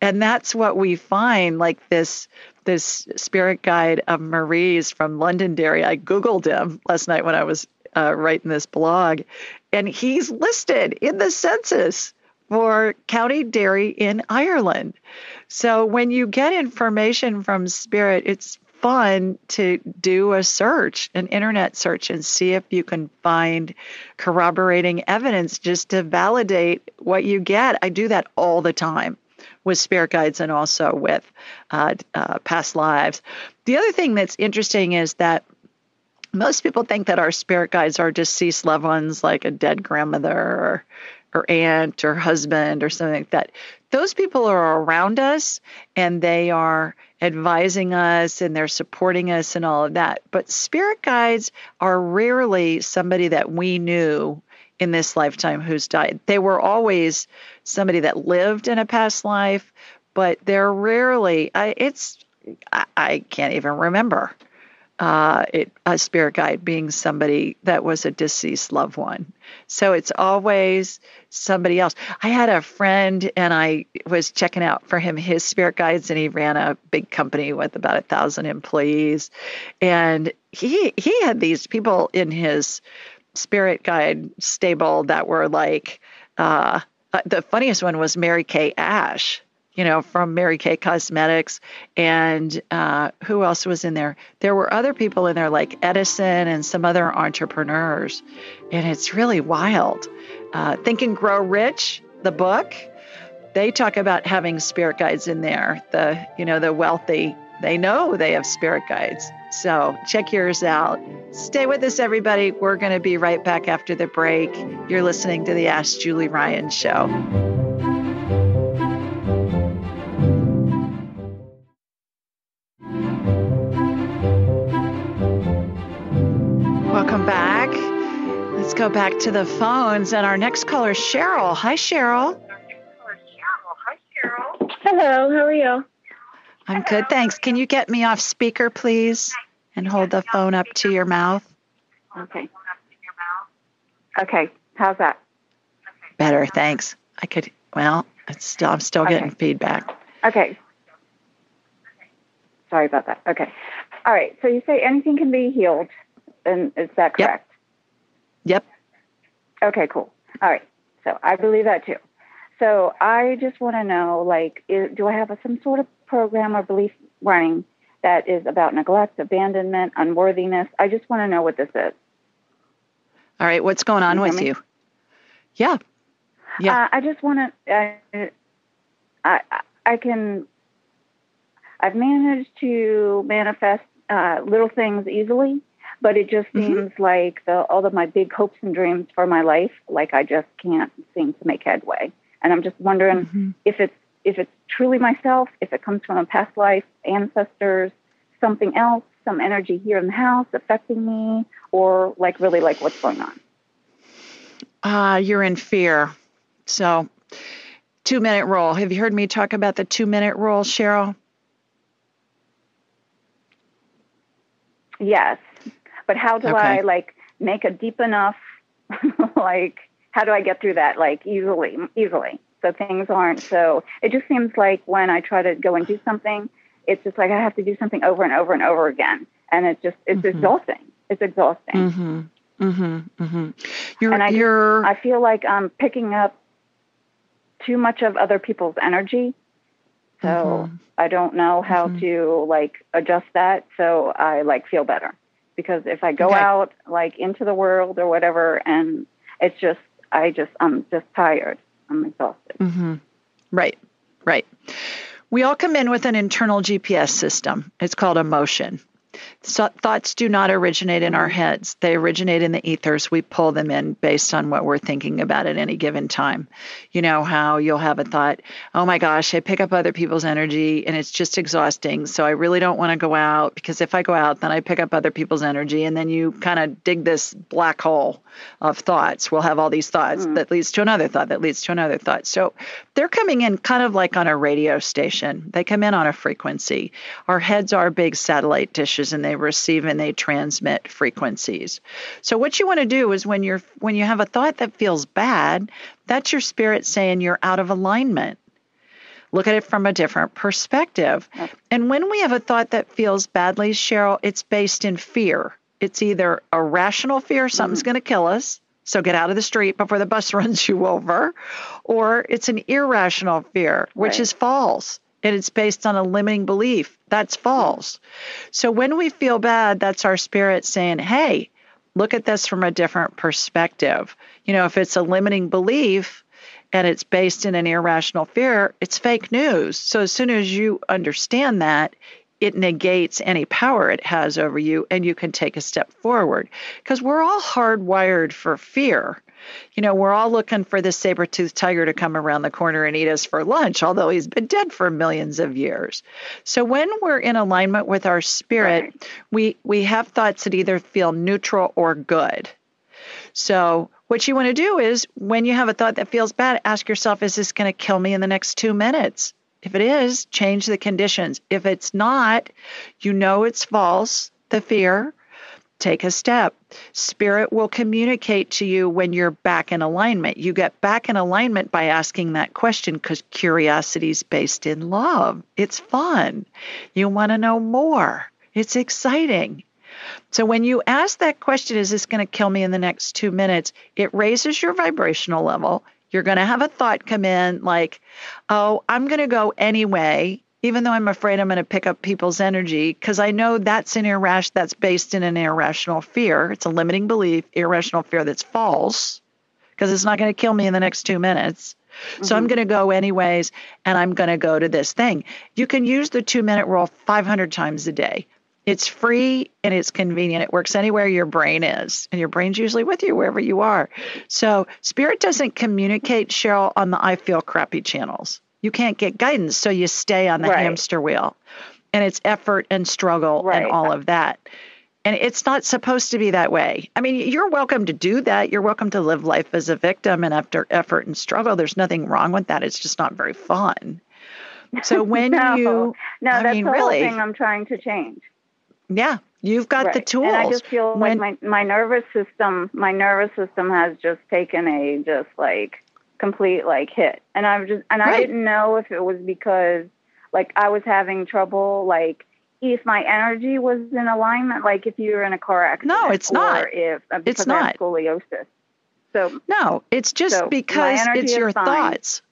And that's what we find, like this spirit guide of Marie's from Londonderry. I Googled him last night when I was writing this blog, and he's listed in the census for County Derry in Ireland. So when you get information from spirit, it's fun to do a search, an internet search, and see if you can find corroborating evidence just to validate what you get. I do that all the time with spirit guides and also with past lives. The other thing that's interesting is that most people think that our spirit guides are deceased loved ones, like a dead grandmother or aunt or husband or something like that. Those people are around us and they are advising us and they're supporting us and all of that. But spirit guides are rarely somebody that we knew in this lifetime who's died. They were always somebody that lived in a past life, but they're rarely, I can't even remember a spirit guide being somebody that was a deceased loved one. So it's always somebody else. I had a friend and I was checking out for him, his spirit guides, and he ran a big company with about 1,000 employees. And he had these people in his spirit guide stable that were like, the funniest one was Mary Kay Ash, from Mary Kay Cosmetics. And who else was in there? There were other people in there like Edison and some other entrepreneurs. And it's really wild. Think and Grow Rich, the book, they talk about having spirit guides in there. The wealthy, they know they have spirit guides. So check yours out. Stay with us, everybody. We're going to be right back after the break. You're listening to the Ask Julie Ryan Show. back. Let's go back to the phones. And our next caller is Cheryl. Hi, Cheryl. Hello, how are you? I'm good, thanks. Can you get me off speaker, please? And hold the phone up to your mouth. Okay. Okay, how's that? Better, thanks. I could, well, it's still, I'm still getting feedback. Okay. Sorry about that. Okay. All right, so you say anything can be healed, and is that correct? Yep. Okay, cool. All right, so I believe that too. So I just want to know, like, do I have some sort of program or belief running that is about neglect, abandonment, unworthiness? I just want to know what this is. All right, what's going on with you? Yeah. Yeah. I just want to, I've managed to manifest little things easily, but it just seems like all of my big hopes and dreams for my life, like I just can't seem to make headway. And I'm just wondering if it's truly myself, if it comes from a past life, ancestors, something else, some energy here in the house affecting me, or like really like what's going on. You're in fear. So 2-minute rule. Have you heard me talk about the 2-minute rule, Cheryl? Yes. But how do I like make a deep enough like how do I get through that, like, easily? So things aren't so... It just seems like when I try to go and do something, it's just like I have to do something over and over and over again. And it's just... It's exhausting. It's exhausting. I feel like I'm picking up too much of other people's energy. So I don't know how to, like, adjust that so I, like, feel better. Because if I go out, like, into the world or whatever and it's just... I'm just tired. I'm exhausted. Right. We all come in with an internal GPS system. It's called emotion. So thoughts do not originate in our heads. They originate in the ethers. We pull them in based on what we're thinking about at any given time. You know how you'll have a thought, oh my gosh, I pick up other people's energy and it's just exhausting. So I really don't want to go out because if I go out, then I pick up other people's energy. And then you kind of dig this black hole of thoughts. We'll have all these thoughts that leads to another thought that leads to another thought. So they're coming in kind of like on a radio station. They come in on a frequency. Our heads are big satellite dishes, and they receive and they transmit frequencies. So what you want to do is when you have a thought that feels bad, that's your spirit saying you're out of alignment. Look at it from a different perspective. And when we have a thought that feels badly, Cheryl, it's based in fear. It's either a rational fear, something's going to kill us, so get out of the street before the bus runs you over, or it's an irrational fear, which is false. And it's based on a limiting belief. That's false. So when we feel bad, that's our spirit saying, hey, look at this from a different perspective. You know, if it's a limiting belief and it's based in an irrational fear, it's fake news. So as soon as you understand that, it negates any power it has over you and you can take a step forward because we're all hardwired for fear. You know, we're all looking for this saber-toothed tiger to come around the corner and eat us for lunch, although he's been dead for millions of years. So when we're in alignment with our spirit, we have thoughts that either feel neutral or good. So what you want to do is when you have a thought that feels bad, ask yourself, is this going to kill me in the next 2 minutes? If it is, change the conditions. If it's not, you know it's false, the fear. Take a step. Spirit will communicate to you when you're back in alignment. You get back in alignment by asking that question because curiosity is based in love. It's fun. You want to know more. It's exciting. So when you ask that question, is this going to kill me in the next 2 minutes? It raises your vibrational level. You're going to have a thought come in like, oh, I'm going to go anyway. Even though I'm afraid I'm going to pick up people's energy, because I know that's that's based in an irrational fear. It's a limiting belief, irrational fear that's false, because it's not going to kill me in the next 2 minutes. So I'm going to go anyways, and I'm going to go to this thing. You can use the 2-minute rule 500 times a day. It's free and it's convenient. It works anywhere your brain is, and your brain's usually with you wherever you are. So spirit doesn't communicate, Cheryl, on the I feel crappy channels. You can't get guidance, so you stay on the hamster wheel. And it's effort and struggle and all of that. And it's not supposed to be that way. I mean, you're welcome to do that. You're welcome to live life as a victim and after effort and struggle. There's nothing wrong with that. It's just not very fun. So when that's the whole thing I'm trying to change. Yeah, you've got the tools. And I just feel like my nervous system has just taken a complete hit. And I've just, and I didn't know if it was because I was having trouble, if my energy was in alignment, if you were in a car accident. No, it's not. Or if it's not. I have scoliosis. So no, it's just because it's your thoughts.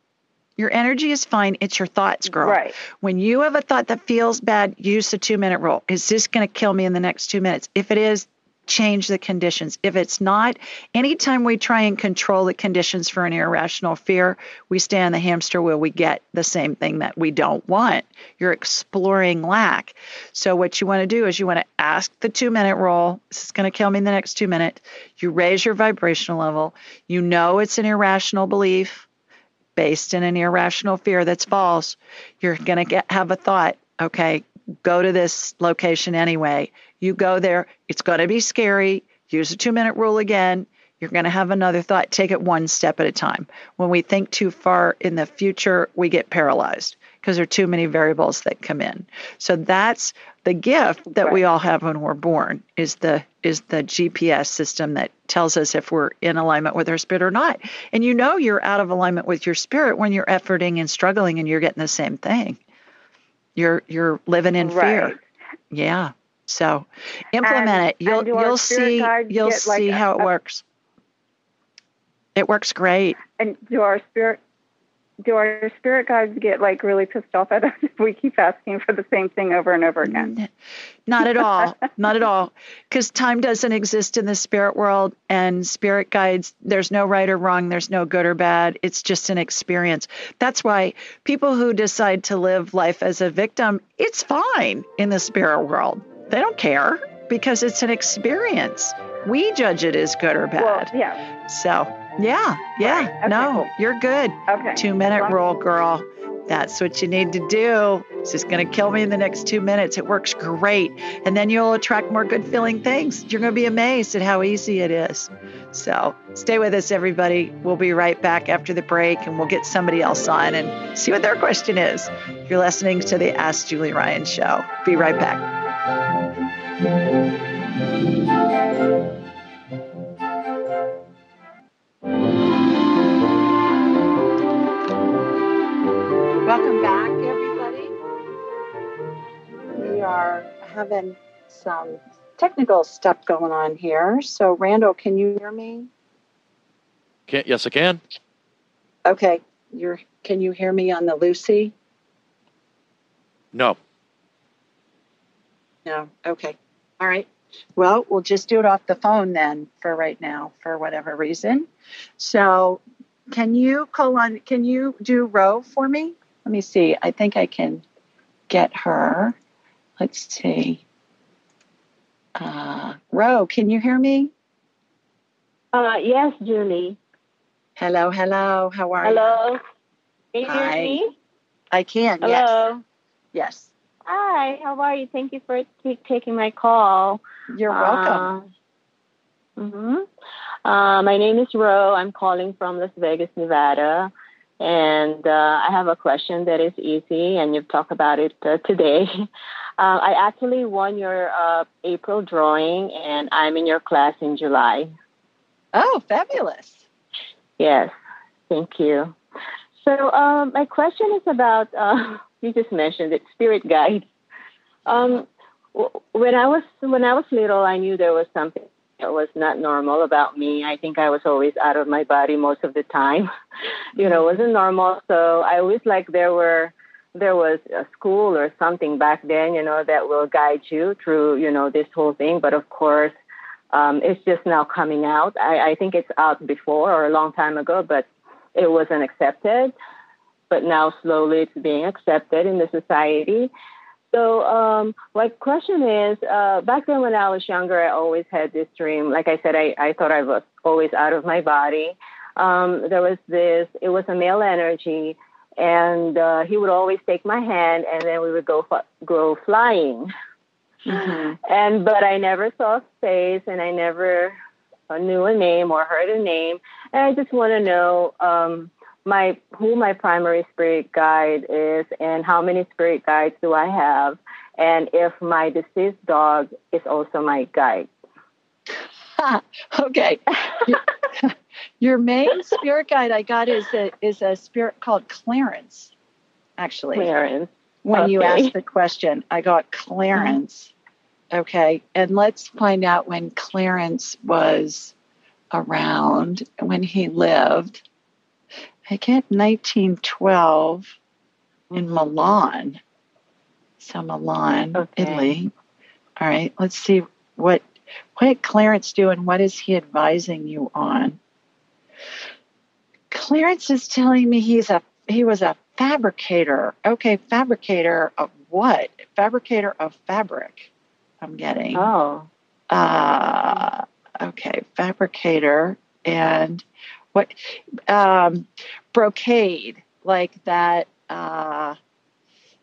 Your energy is fine. It's your thoughts, girl. Right. When you have a thought that feels bad, use the 2-minute rule. Is this going to kill me in the next 2 minutes? If it is, change the conditions. If it's not, anytime we try and control the conditions for an irrational fear, we stay on the hamster wheel. We get the same thing that we don't want. You're exploring lack. So what you want to do is you want to ask the 2-minute rule. This is going to kill me in the next 2 minutes. You raise your vibrational level. You know it's an irrational belief based in an irrational fear that's false. You're going to have a thought, okay, go to this location anyway. You go there. It's going to be scary. Use the 2-minute rule again. You're going to have another thought. Take it one step at a time. When we think too far in the future, we get paralyzed because there are too many variables that come in. So that's the gift that we all have when we're born, is the GPS system that tells us if we're in alignment with our spirit or not. And you know you're out of alignment with your spirit when you're efforting and struggling and you're getting the same thing. You're living in fear. Yeah. So implement it. You'll see how it works. It works great. And do our spirit guides get really pissed off at us if we keep asking for the same thing over and over again? Not at all. Not at all. Because time doesn't exist in the spirit world, and spirit guides, there's no right or wrong. There's no good or bad. It's just an experience. That's why people who decide to live life as a victim, it's fine in the spirit world. They don't care because it's an experience. We judge it as good or bad. Well, yeah. So... Yeah. Right. Okay, no, cool. You're good. Okay. 2-minute rule, girl. That's what you need to do. It's just going to kill me in the next 2 minutes. It works great. And then you'll attract more good feeling things. You're going to be amazed at how easy it is. So stay with us, everybody. We'll be right back after the break, and we'll get somebody else on and see what their question is. You're listening to the Ask Julie Ryan Show. Be right back. Welcome back, everybody. We are having some technical stuff going on here. So, Randall, can you hear me? Yes, I can. Okay. Can you hear me on the Lucy? No. Okay. All right. Well, we'll just do it off the phone then for right now, for whatever reason. So, can you do Ro for me? Let me see. I think I can get her. Let's see. Ro, can you hear me? Yes, Julie. Hello. How are you? Hello. Can you hear me? I can. Hello. Yes. Hi. How are you? Thank you for taking my call. You're welcome. My name is Ro. I'm calling from Las Vegas, Nevada. And I have a question that is easy, and you've talked about it today. I actually won your April drawing, and I'm in your class in July. Oh, fabulous. Yes, thank you. So my question is about, you just mentioned it, spirit guide. When I was little, I knew there was something that was not normal about me. I think I was always out of my body most of the time. It wasn't normal. So I always there was a school or something back then, that will guide you through, this whole thing. But of course, it's just now coming out. I think it's out before or a long time ago, but it wasn't accepted. But now slowly it's being accepted in the society. So my question is, back then when I was younger, I always had this dream. Like I said, I thought I was always out of my body. It was a male energy, and he would always take my hand, and then we would go flying. Mm-hmm. But I never saw his face, and I never knew a name or heard a name. And I just want to know who my primary spirit guide is, and how many spirit guides do I have, and if my deceased dog is also my guide. Okay. Your main spirit guide I got is a spirit called Clarence, actually. Clarence. When you asked the question, I got Clarence. Okay. And let's find out when Clarence was around, when he lived. I get 1912 in Milan. So Milan, Italy. All right. Let's see what did Clarence do, and what is he advising you on? Clarence is telling me he was a fabricator. Okay, fabricator of what? Fabricator of fabric, I'm getting. Oh. Okay, fabricator and what? Brocade, like that.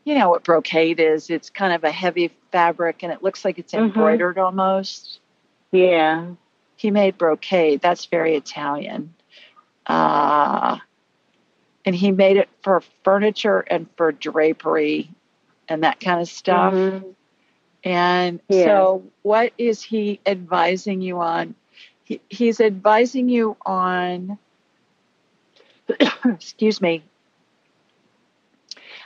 You know what brocade is? It's kind of a heavy fabric, and it looks like it's embroidered almost. Yeah. He made brocade. That's very Italian. And he made it for furniture and for drapery and that kind of stuff. Mm-hmm. And so what is he advising you on? He's advising you on, excuse me,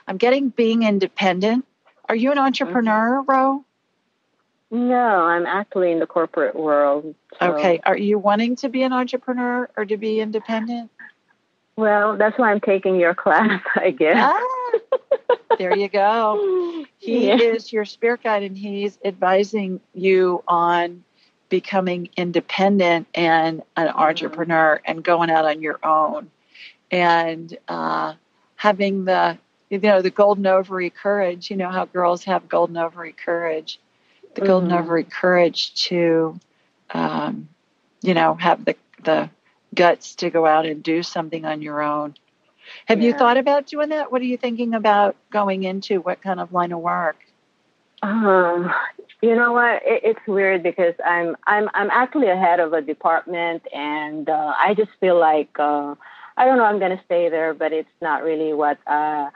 I'm getting being independent. Are you an entrepreneur, Ro? No, I'm actually in the corporate world. So. Okay. Are you wanting to be an entrepreneur or to be independent? Well, that's why I'm taking your class, I guess. There you go. He is your spirit guide, and he's advising you on becoming independent and an entrepreneur and going out on your own, and having the golden ovary courage. You know how girls have golden ovary courage, the golden ovary courage to, have the guts to go out and do something on your own. Have you thought about doing that? What are you thinking about going into? What kind of line of work? You know what? It's weird because I'm actually a head of a department, and I just feel like I don't know. I'm going to stay there, but it's not really what I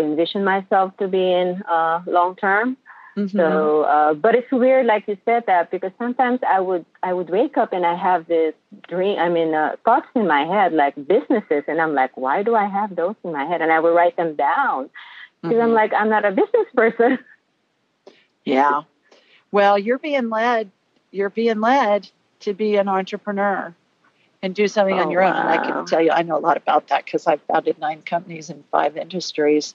envision myself to be in long term. Mm-hmm. So, but it's weird, like you said that, because sometimes I would wake up and I have this dream. I mean, thoughts in my head, like businesses, and I'm like, why do I have those in my head? And I would write them down because I'm like, I'm not a business person. Yeah. Well, you're being led to be an entrepreneur and do something on your own. And I can tell you, I know a lot about that because I've founded 9 companies in 5 industries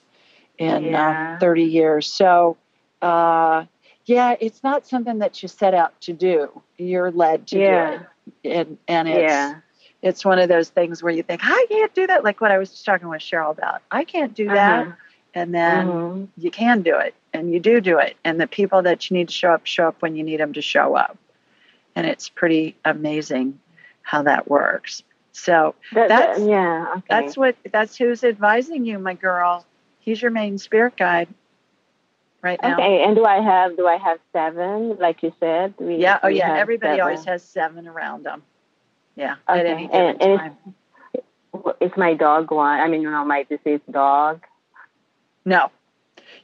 in 30 years. So. It's not something that you set out to do. You're led to do it. And it's one of those things where you think, I can't do that. Like what I was just talking with Cheryl about, I can't do that. And then you can do it, and you do it. And the people that you need to show up when you need them to show up. And it's pretty amazing how that works. So that's who's advising you, my girl. He's your main spirit guide. Right now. Okay, and do I have 7, like you said? Everybody 7. Always has 7 around them. Yeah, okay. At any given time. Is my dog one? I mean, my deceased dog? No.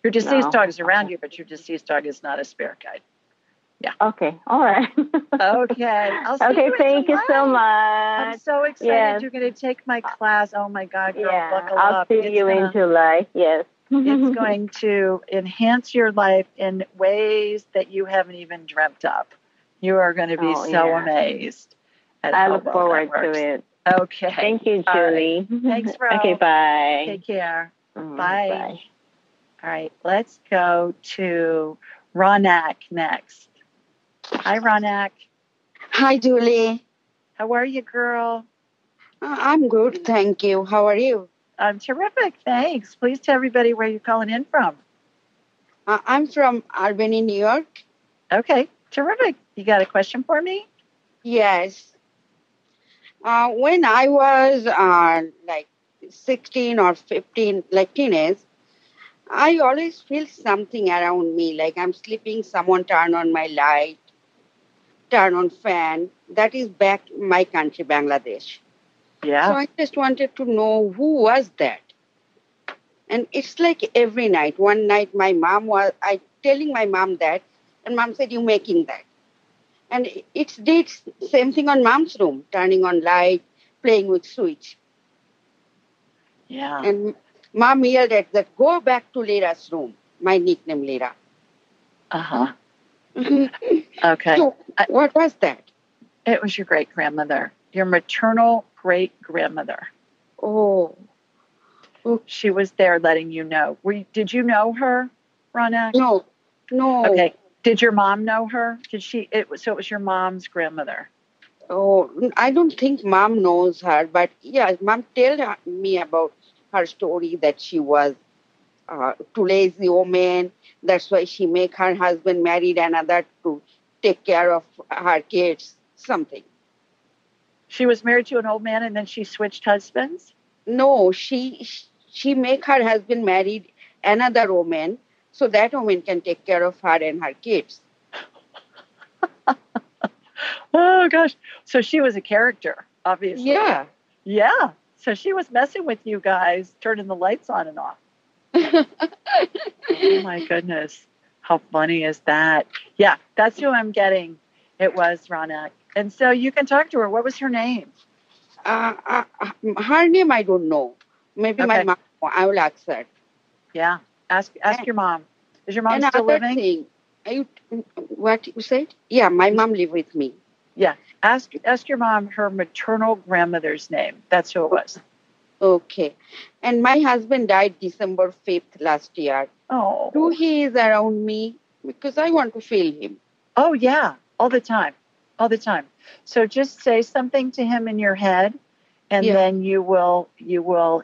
Your deceased dog is around you, but your deceased dog is not a spirit guide. Yeah. Okay, all right. Okay. I'll see you thank you so much. I'm so excited you're going to take my class. Oh, my God, girl, buckle up. I'll see you in July, yes. It's going to enhance your life in ways that you haven't even dreamt up. You are going to be amazed. I look forward to it. Okay. Thank you, Julie. Right. Thanks, Ro. Okay, bye. Take care. Bye. All right, let's go to Ronak next. Hi, Ronak. Hi, Julie. How are you, girl? I'm good, thank you. How are you? I'm terrific, thanks. Please tell everybody where you're calling in from. I'm from Albany, New York. Okay, terrific. You got a question for me? Yes. When I was 16 or 15, like teenage, I always feel something around me, like I'm sleeping, someone turn on my light, turn on fan. That is back my country, Bangladesh. Yeah. So I just wanted to know who was that. And it's like every night. One night my mom was, I telling my mom that, and mom said, you're making that. And it did same thing on mom's room, turning on light, playing with switch. Yeah. And mom yelled at that, go back to Lira's room. My nickname, Lira. Uh-huh. Okay. So what was that? It was your great-grandmother, your maternal great-grandmother. Oh. Oops. She was there letting you know. Did you know her, Ronak? No. Okay. Did your mom know her? So it was your mom's grandmother. Oh, I don't think mom knows her, but yeah, mom told me about her story that she was too lazy woman. That's why she make her husband married another to take care of her kids, something. She was married to an old man and then she switched husbands? No, she make her husband married another woman so that woman can take care of her and her kids. Oh, gosh. So she was a character, obviously. Yeah. Yeah. So she was messing with you guys, turning the lights on and off. Oh, my goodness. How funny is that? Yeah, that's who I'm getting. It was Ronak. And so you can talk to her. What was her name? Her name, I don't know. Maybe okay. My mom. I will ask her. Yeah. Ask your mom. Is your mom still living? Thing, what you said? Yeah, my mom lives with me. Yeah. Ask your mom her maternal grandmother's name. That's who it was. Okay. And my husband died December 5th last year. Oh. Do he is around me? Because I want to feel him. Oh, yeah. All the time. So just say something to him in your head, and then you will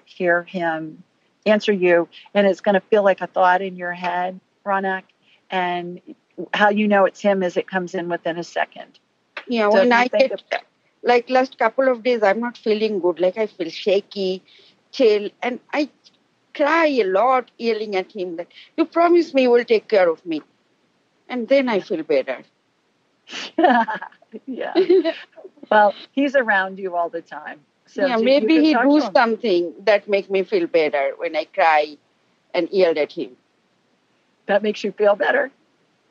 hear him answer you. And it's going to feel like a thought in your head, Ronak. And how you know it's him is it comes in within a second. Yeah, so when I get, like last couple of days, I'm not feeling good. Like I feel shaky, chill, and I cry a lot, yelling at him that you promise me you will take care of me. And then I feel better. Yeah. Well, he's around you all the time. So yeah, maybe he do something that make me feel better when I cry and yelled at him. That makes you feel better?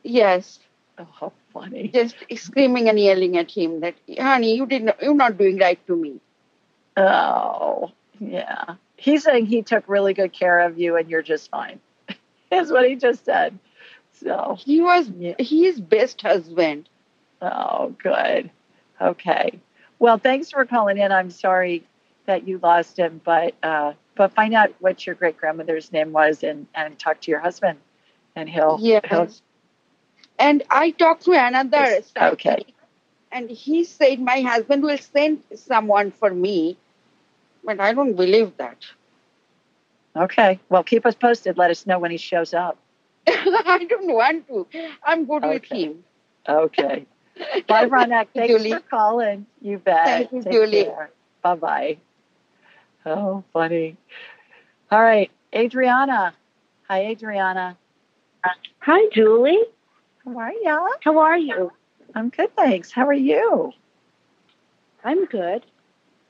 Yes. Oh, how funny. Just screaming and yelling at him that, honey, you're not doing right to me. Oh, yeah. He's saying he took really good care of you and you're just fine. That's what he just said. So he was his best husband. Oh, good. Okay. Well, thanks for calling in. I'm sorry that you lost him, but find out what your great-grandmother's name was and talk to your husband and he'll And I talked to another psychic, and he said, my husband will send someone for me, but I don't believe that. Okay. Well, keep us posted. Let us know when he shows up. I don't want to. I'm good with him. Okay. Bye, Ronak. Thanks Julie. For calling. You bet. Thank you, Take Julie. Care. Bye-bye. Oh, funny. All right. Adriana. Hi, Adriana. Hi, Julie. How are you? I'm good, thanks. How are you? I'm good.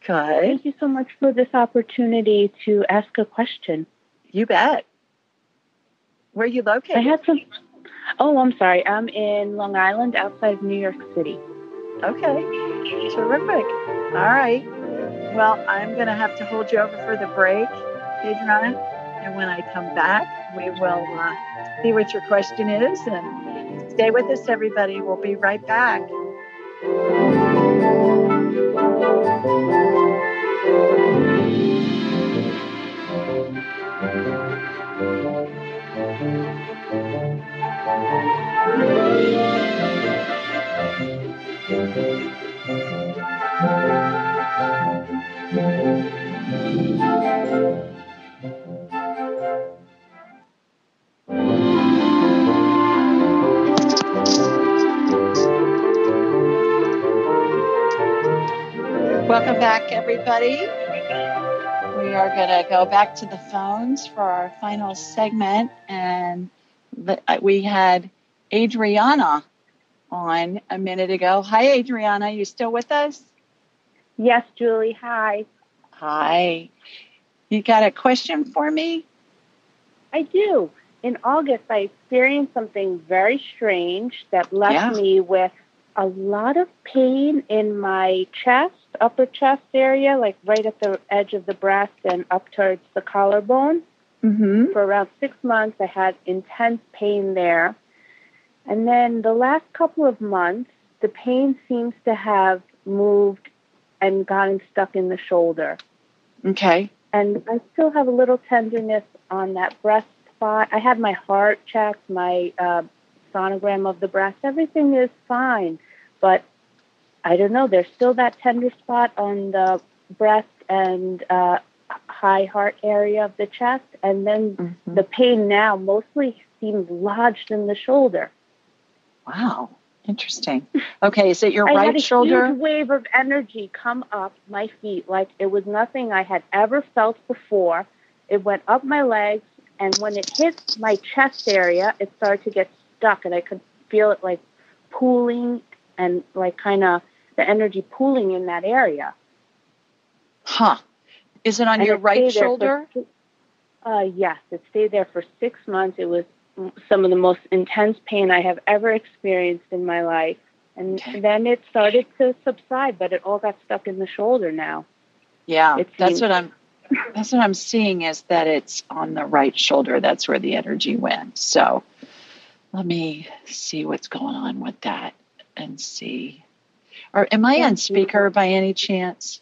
Good. Thank you so much for this opportunity to ask a question. You bet. Where are you located? I'm sorry. I'm in Long Island, outside of New York City. Okay. Terrific. All right. Well, I'm going to have to hold you over for the break, Adriana. And when I come back, we will see what your question is and stay with us, everybody. We'll be right back. Welcome back, everybody. We We are going to go back to the phones for our final segment. And we had Adriana on a minute ago. Hi, Adriana. You still with us? Yes, Julie. Hi. Hi. You got a question for me? I do. In August, I experienced something very strange that left me with a lot of pain in my chest, upper chest area, like right at the edge of the breast and up towards the collarbone. Mm-hmm. For around 6 months, I had intense pain there. And then the last couple of months, the pain seems to have moved and gotten stuck in the shoulder. Okay. And I still have a little tenderness on that breast spot. I had my heart checked, my sonogram of the breast. Everything is fine. But I don't know. There's still that tender spot on the breast and high heart area of the chest. And then the pain now mostly seems lodged in the shoulder. Wow. Interesting. Okay. Is it your right shoulder? I had a huge wave of energy come up my feet. Like it was nothing I had ever felt before. It went up my legs. And when it hit my chest area, it started to get stuck. And I could feel it like pooling and like kind of the energy pooling in that area. Huh. Is it on your right shoulder? Yes. It stayed there for 6 months. It was some of the most intense pain I have ever experienced in my life. And then it started to subside, but it all got stuck in the shoulder now. Yeah. That's what I'm seeing is that it's on the right shoulder. That's where the energy went. So let me see what's going on with that. And see. Or am I on speaker by any chance?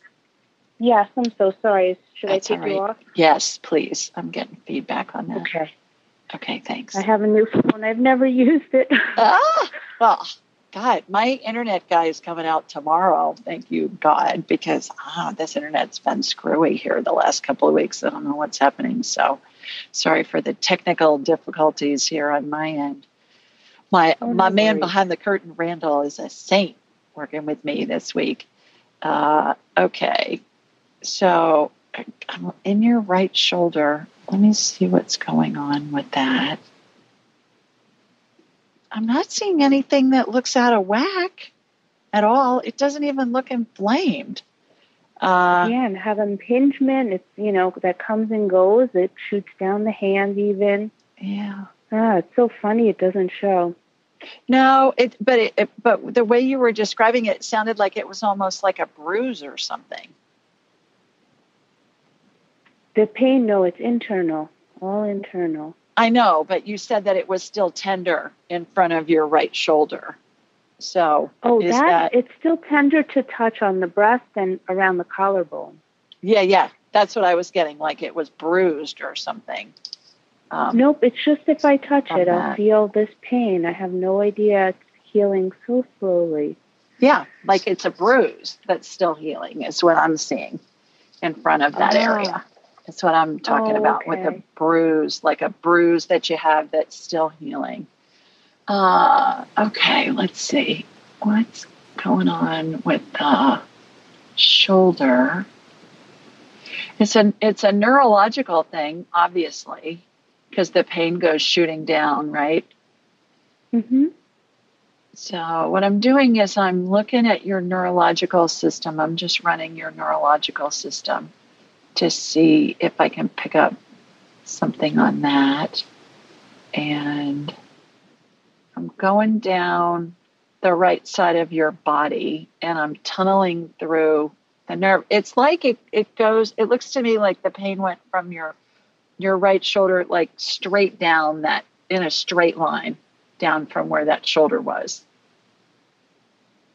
Yes, I'm so sorry. Should I take you off? Yes, please. I'm getting feedback on that. Okay. Okay, thanks. I have a new phone. I've never used it. Well, God, my internet guy is coming out tomorrow. Thank you, God, because this internet's been screwy here the last couple of weeks. I don't know what's happening. So sorry for the technical difficulties here on my end. My man behind the curtain, Randall, is a saint working with me this week. Okay. So I'm in your right shoulder. Let me see what's going on with that. I'm not seeing anything that looks out of whack at all. It doesn't even look inflamed. And have impingement. It's, that comes and goes. It shoots down the hand even. Yeah. It's so funny it doesn't show. No, but the way you were describing it sounded like it was almost like a bruise or something. The pain, no, it's internal, all internal. I know, but you said that it was still tender in front of your right shoulder. So it's still tender to touch on the breast and around the collarbone. Yeah, that's what I was getting, like it was bruised or something. Nope, it's just if I touch it, I'll feel this pain. I have no idea. It's healing so slowly. Yeah, like it's a bruise that's still healing is what I'm seeing in front of that area. That's what I'm talking about with a bruise, like a bruise that you have that's still healing. Okay, let's see. What's going on with the shoulder? It's a neurological thing, obviously. Because the pain goes shooting down, right? Mm-hmm. So what I'm doing is I'm looking at your neurological system. I'm just running your neurological system to see if I can pick up something on that. And I'm going down the right side of your body and I'm tunneling through the nerve. It's like it looks to me like the pain went from your right shoulder, like straight down that, in a straight line down from where that shoulder was,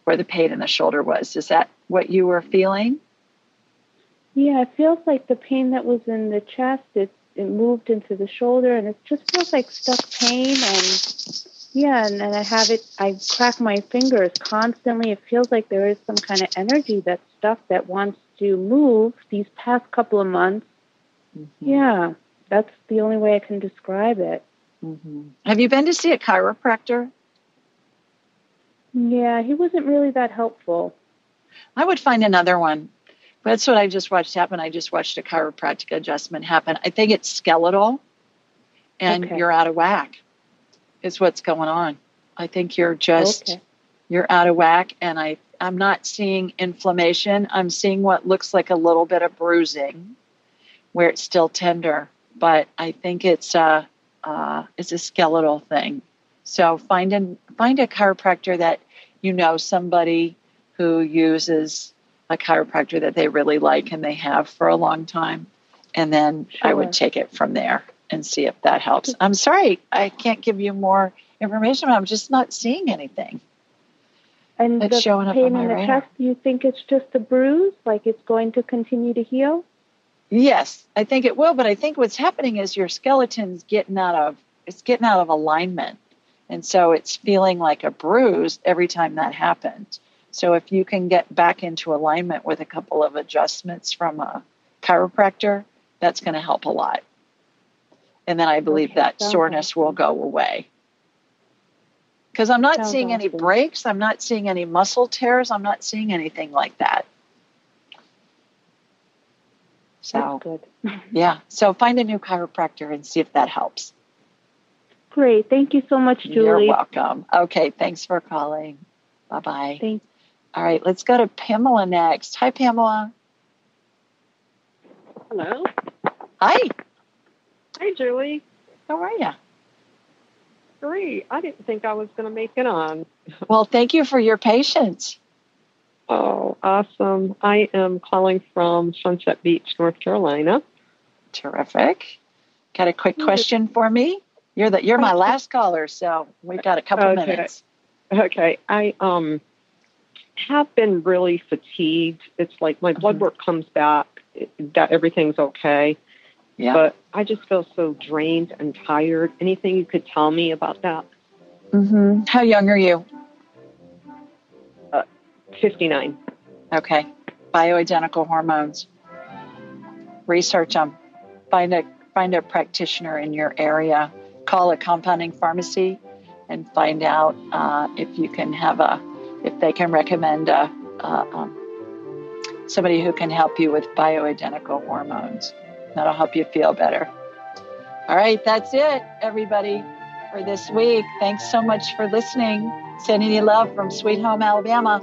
where the pain in the shoulder was. Is that what you were feeling? Yeah, it feels like the pain that was in the chest, it moved into the shoulder, and it just feels like stuck pain. And and I crack my fingers constantly. It feels like there is some kind of energy that's stuck that wants to move these past couple of months. Mm-hmm. Yeah. That's the only way I can describe it. Mm-hmm. Have you been to see a chiropractor? Yeah, he wasn't really that helpful. I would find another one. That's what I just watched happen. I just watched a chiropractic adjustment happen. I think it's skeletal and okay. You're out of whack is what's going on. I think you're just, You're out of whack. And I'm not seeing inflammation. I'm seeing what looks like a little bit of bruising where it's still tender, but I think it's a skeletal thing. So find a chiropractor that, you know, somebody who uses a chiropractor that they really like and they have for a long time. And then I would take it from there and see if that helps. I'm sorry, I can't give you more information. I'm just not seeing anything. And that's showing up on my radar. And the pain in the chest, you think it's just a bruise? Like it's going to continue to heal? Yes, I think it will. But I think what's happening is your skeleton's getting out of alignment. And so it's feeling like a bruise every time that happens. So if you can get back into alignment with a couple of adjustments from a chiropractor, that's going to help a lot. And then I believe that soreness will go away. Because I'm not seeing any breaks. I'm not seeing any muscle tears. I'm not seeing anything like that. So that's good. Yeah. So find a new chiropractor and see if that helps. Great. Thank you so much, Julie. You're welcome. Okay. Thanks for calling. Bye-bye. Thanks. All right. Let's go to Pamela next. Hi, Pamela. Hello. Hi. Hi, Julie. How are you? Great. I didn't think I was going to make it on. Well, thank you for your patience. Oh, awesome. I am calling from Sunset Beach, North Carolina. Terrific. Got a quick question for me? You're my last caller, so we've got a couple minutes. Okay. I have been really fatigued. It's like my blood work comes back, that everything's okay. Yeah. But I just feel so drained and tired. Anything you could tell me about that? Mm-hmm. How young are you? 59. Okay. Bioidentical hormones. Research them. Find a practitioner in your area. Call a compounding pharmacy and find out if they can recommend somebody who can help you with bioidentical hormones. That'll help you feel better. All right, that's it, everybody, for this week. Thanks so much for listening. Sending you love from Sweet Home, Alabama.